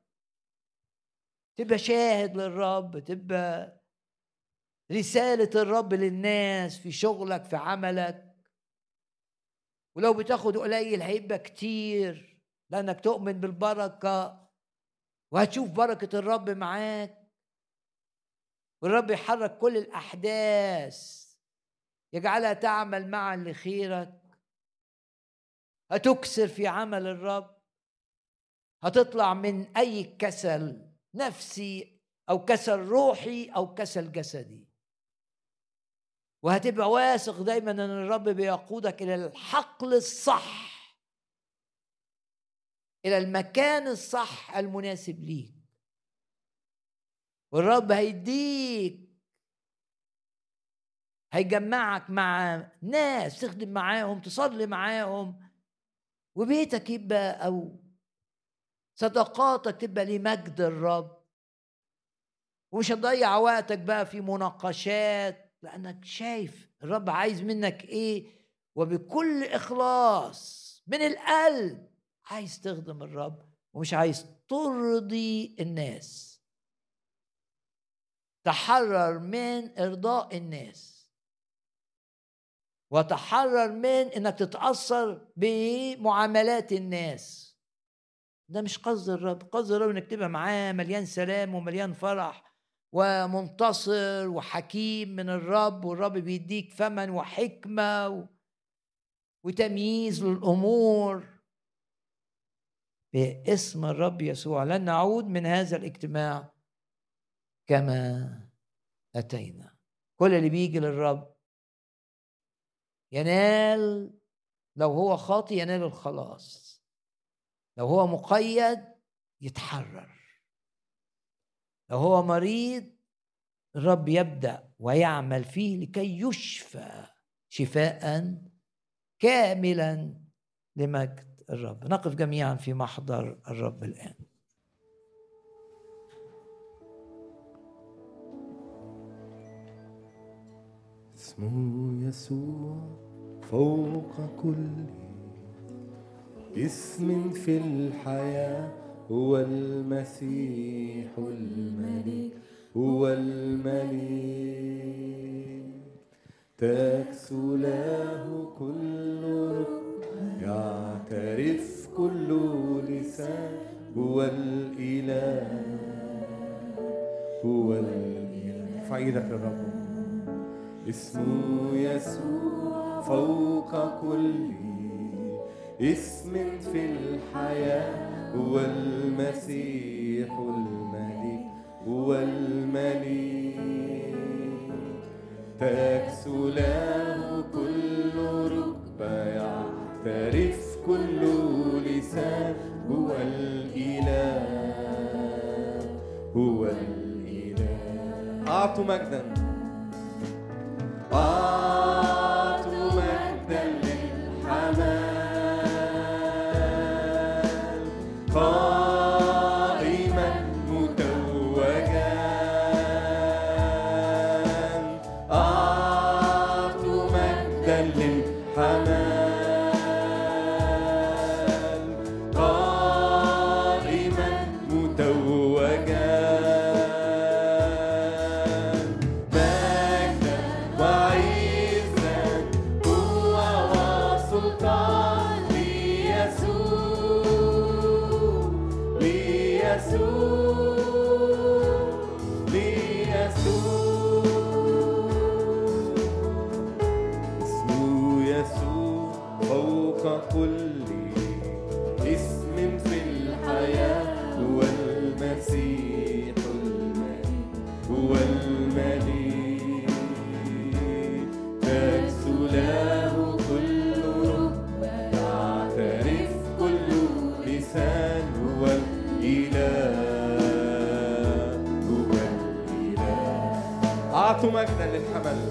تبقى شاهد للرب، تبقى رسالة الرب للناس في شغلك في عملك، ولو بتاخد قليل هيبقى كتير لأنك تؤمن بالبركة وهتشوف بركة الرب معاك، والرب يحرك كل الأحداث يجعلها تعمل معا لخيرك. هتكسر في عمل الرب، هتطلع من أي كسل نفسي أو كسل روحي أو كسل جسدي، وهتبقى واثق دايما أن الرب بيقودك إلى الحقل الصح، إلى المكان الصح المناسب ليك، والرب هيديك هيجمعك مع ناس تخدم معاهم تصلي معاهم، وبيتك يبقى أو صدقاتك تبقى لمجد الرب، ومش هتضيع وقتك بقى في مناقشات لأنك شايف الرب عايز منك إيه، وبكل إخلاص من القلب عايز تخدم الرب ومش عايز ترضي الناس. تحرر من إرضاء الناس، وتحرر من إنك تتأثر بمعاملات الناس. ده مش قصد الرب، قصد الرب إنك تبقى معاه مليان سلام ومليان فرح ومنتصر وحكيم من الرب، والرب بيديك فما وحكمة وتمييز للأمور باسم الرب يسوع. لن نعود من هذا الاجتماع كما أتينا. كل اللي بيجي للرب ينال، لو هو خاطي ينال الخلاص، لو هو مقيد يتحرر، لو هو مريض الرب يبدأ ويعمل فيه لكي يشفى شفاء كاملا لمجد الرب. نقف جميعا في محضر الرب الآن. اسمه يسوع فوق كل اسم في الحياة، هو المسيح الملك، هو الملك، تكسو له كل ركب، يعترف كل لسان، هو الإله، هو الإله. فعيدك للرب. اسمه يسوع فوق كل اسم في الحياة. هو المسيح الملك، هو الملك، تكسو له كل ركبة، يعترف كل لسان. هو الإله، هو الإله. أعطوا مجدا، أعطوا مجدا للحمام.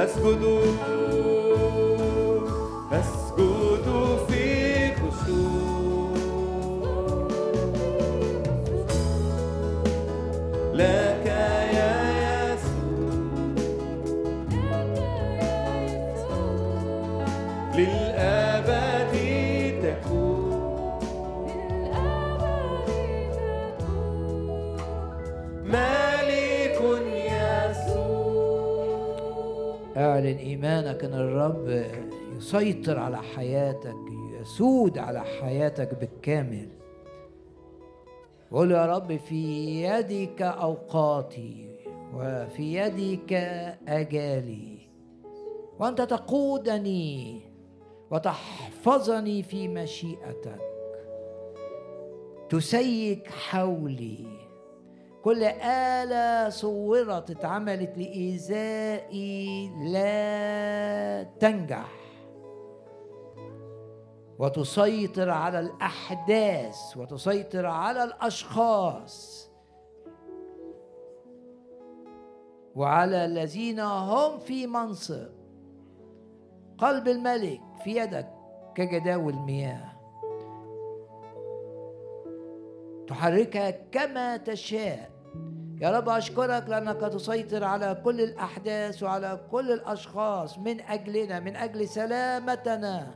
أسجد في خشوع لك يا يسوع للأبد تكون مالك يسوع. أعلن إيمانك أن الرب يسيطر على حياتك، يسود على حياتك بالكامل. قول يا رب في يدك أوقاتي وفي يدك أجالي، وأنت تقودني وتحفظني في مشيئتك، تسيك حولي كل آلة صورت اتعملت لإيذائي لا تنجح، وتسيطر على الأحداث وتسيطر على الأشخاص وعلى الذين هم في منصب. قلب الملك في يدك كجداول مياه، تحركها كما تشاء. يا رب أشكرك لأنك تسيطر على كل الأحداث وعلى كل الأشخاص من أجلنا، من أجل سلامتنا،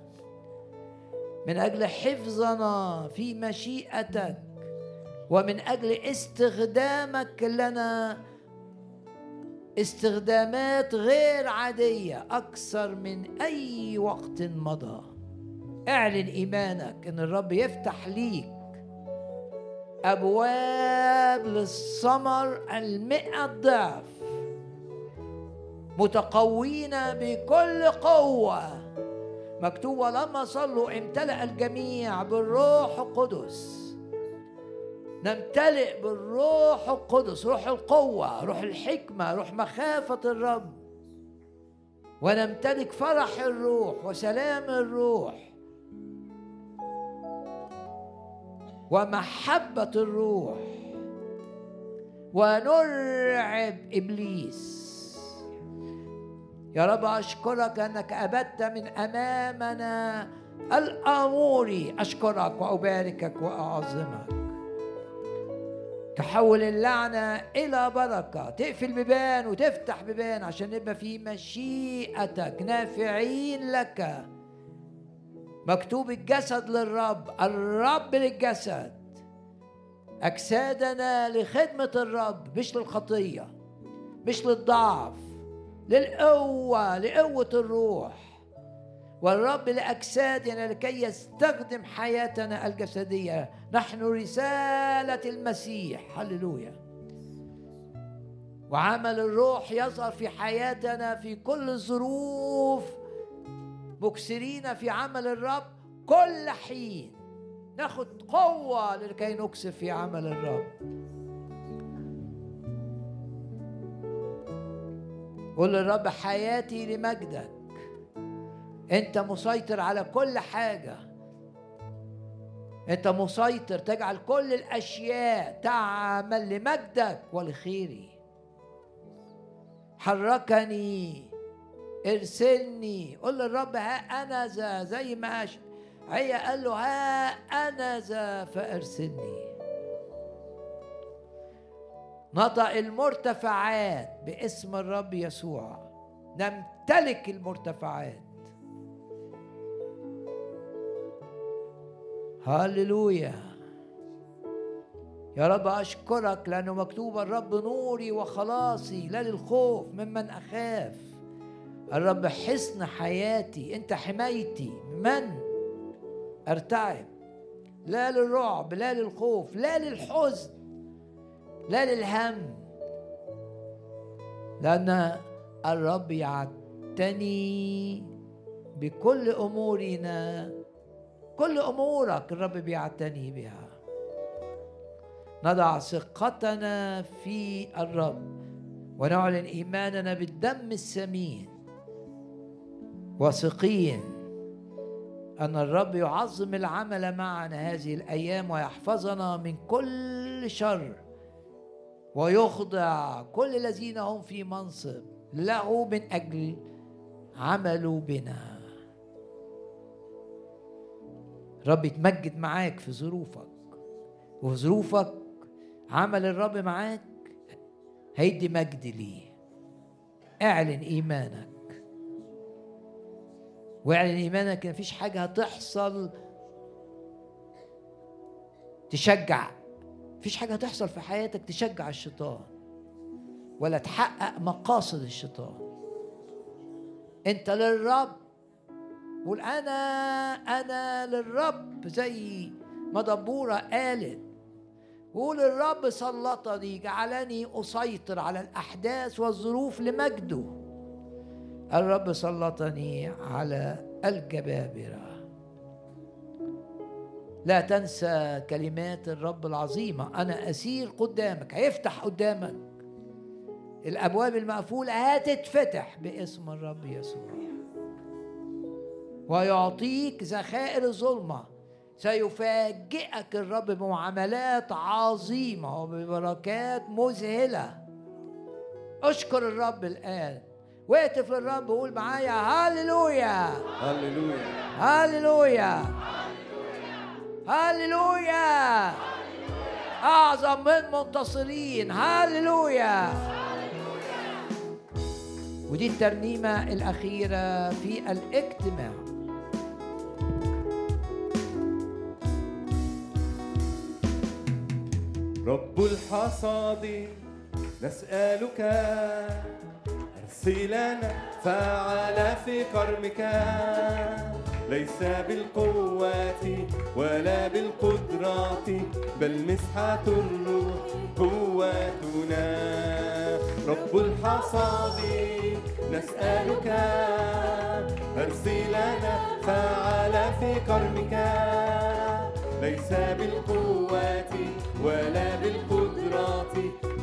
من أجل حفظنا في مشيئتك، ومن أجل استخدامك لنا استخدامات غير عادية أكثر من أي وقت مضى. اعلن إيمانك إن الرب يفتح ليك أبواب للثمر 100 ضعف، متقوين بكل قوة. مكتوب ولما صلوا امتلأ الجميع بالروح القدس. نمتلئ بالروح القدس، روح القوة، روح الحكمة، روح مخافة الرب، ونمتلك فرح الروح وسلام الروح ومحبة الروح، ونرعب إبليس. يا رب أشكرك أنك أبدت من أمامنا الأموري. أشكرك وأباركك وأعظمك. تحول اللعنة إلى بركة، تقفل بيبان وتفتح بيبان عشان نبقى في مشيئتك نافعين لك. مكتوب الجسد للرب، الرب للجسد، أجسادنا لخدمة الرب، مش للخطية، مش للضعف، للقوة، لقوة الروح. والرب لأجسادنا لكي يستخدم حياتنا الجسدية. نحن رسالة المسيح، هللويا. وعمل الروح يظهر في حياتنا في كل الظروف، مكسرين في عمل الرب كل حين. ناخد قوة لكي نكسر في عمل الرب. قل للرب حياتي لمجدك، أنت مسيطر على كل حاجة، أنت مسيطر تجعل كل الأشياء تعمل لمجدك ولخيري. حركني، ارسلني. قل للرب ها أنا ذا، زي ما هي قال له ها أنا ذا فارسلني. نطق المرتفعات باسم الرب يسوع، نمتلك المرتفعات. هاللويا. يا رب أشكرك لأنه مكتوب الرب نوري وخلاصي، لا للخوف ممن أخاف. الرب حصن حياتي، أنت حمايتي من أرتعب، لا للرعب، لا للخوف، لا للحزن، لا للهم، لأن الرب يعتني بكل أمورنا. كل أمورك الرب بيعتني بها. نضع ثقتنا في الرب ونعلن إيماننا بالدم الثمين، واثقين أن الرب يعظم العمل معنا هذه الأيام ويحفظنا من كل شر، ويخضع كل الذين هم في منصب له من أجل عملوا بنا. رب يتمجد معاك في ظروفك، وفي ظروفك عمل الرب معاك هيدي مجد ليه. اعلن ايمانك، واعلن ايمانك ان مفيش حاجه هتحصل تشجع، مفيش حاجه هتحصل في حياتك تشجع الشيطان ولا تحقق مقاصد الشيطان. انت للرب، قول انا للرب، زي ما دبوره قالت، قول الرب سلطني جعلني اسيطر على الاحداث والظروف لمجده. الرب سلطني على الجبابره. لا تنسى كلمات الرب العظيمه، انا اسير قدامك. هيفتح قدامك الابواب المقفوله، هتتفتح باسم الرب يسوع، ويعطيك ذخائر الظلمه. سيفاجئك الرب بمعاملات عظيمه وببركات مذهله. اشكر الرب الان، واقف للرب وقول معايا هاليلويا هاليلويا هاليلويا هاليلويا. اعظم من منتصرين. هاليلويا. ودي الترنيمه الاخيره في الاجتماع. رب الحصاد نسألك، أرسلنا فعلا في كرمك، ليس بالقوة ولا بالقدرات بل مسحة الروح قوتنا. رب الحصاد نسألك، أرسلنا فعلا في كرمك، ليس بالقوة ولا بالقدرات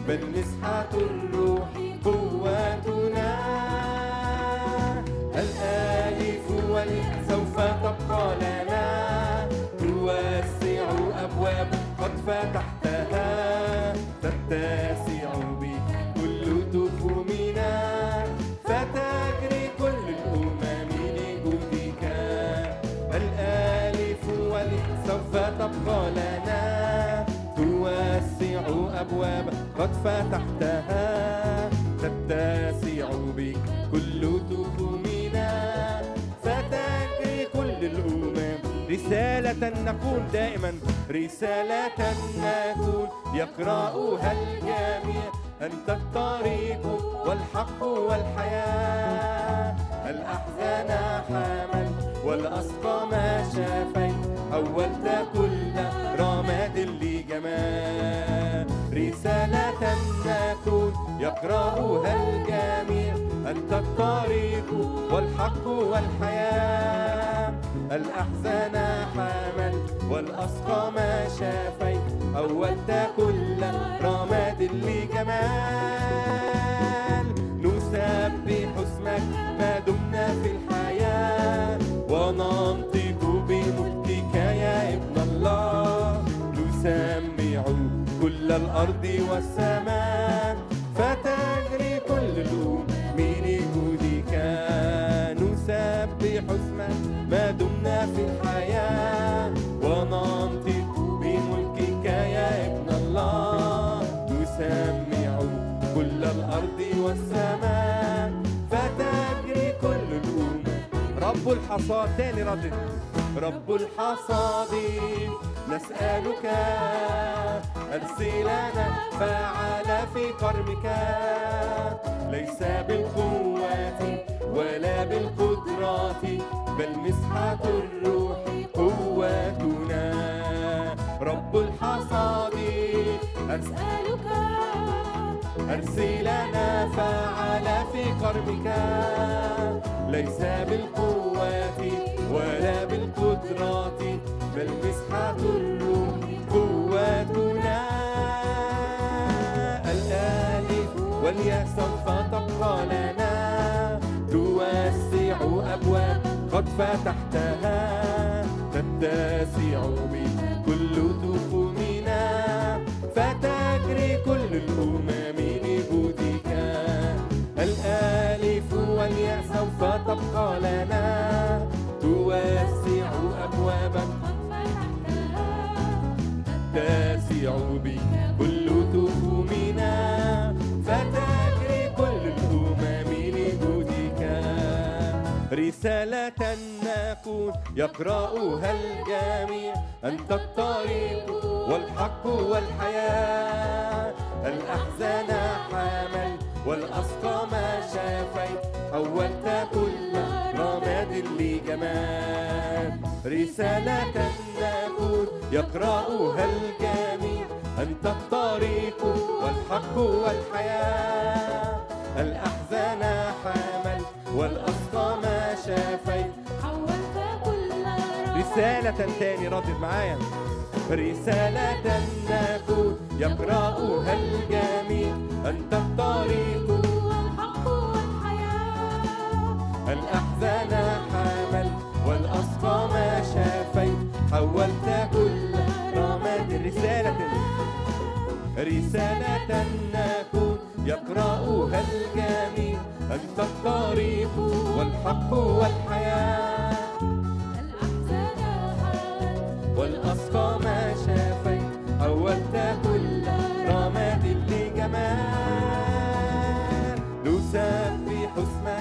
بل مسحة الروح قوتنا. الآلف والياء سوف تبقى لنا، توسع أبواب قد فتحتها، تتسع بكل تفهمنا، فتجري كل الأمم لجودك. الآلف والياء سوف تبقى لنا، توسع أبواب قد فتحتها، تتسع بكل تفهمنا، فتجري كل الأمم. رسالة نكون دائما، رسالة نكون يقرأها الجميع، أنت الطريق والحق والحياة، الأحزان حمل والأسقى ما شافيت، أولت كل رماد لجمال. رسالة نكون يقرأها الجميع، أنت الطريق والحق والحياة، الأحزان حمل والأسقى ما شافيت، أولت كل رماد لجمال. نسبح اسمك ما دمنا في الحياة، وننطق بملكك يا ابن الله، نسمع كل الأرض والسماء، فتجري كل الأمم لجودك. نسبح اسمك ما دمنا في الحياة، وننطق بملكك يا ابن الله، نسمع كل الأرض والسماء، فتجري كل الأمم. رب الحصاد تاني، رب الحصاد نسألك، أرسلنا فعلا في كرمك، ليس بالقوة ولا بالقدرات بل مسحة الروح قوتنا. رب الحصاد أسألك، أرسلنا فعلا في كرمك، ليس بالقوة ولا بالقدرات بل مسحة الروح قوتنا. الآلف والياء سوف تبقى لنا، توسع أبواب قد فتحتها، تتسع بكل تفهمنا، فتجري كل الأمم لجودك. الآلف تختلف واليأس سوف تبقى لنا. توسع أبوابك قد فتحتها، تتسع بك كل تهمنا، فتجري كل الأمم لجودك. رسالة نكون يقرأها الجميع، أنت الطريق والحق والحياة. الأحزان حمل والأسقى ما شافيت، حولت كل رماد لجمال. رسالة نكون يقرأها الجميع، أنت الطريق والحق والحياة. الأحزان حمل والأسقى ما شافيت، حولت كل رماد. رسالة تاني ردت معايا، رسالة نكون يقرأها الجميع، أنت الطريق والحق والحياة. الأحزان حمل والأسقى ما شافيت، حولت كل رماد. رسالة نكون يقرأها الجميع، أنت الطريق والحق والحياة. والأسقى ما شافيت، حولت كل رماد لجمال. نسبح اسمك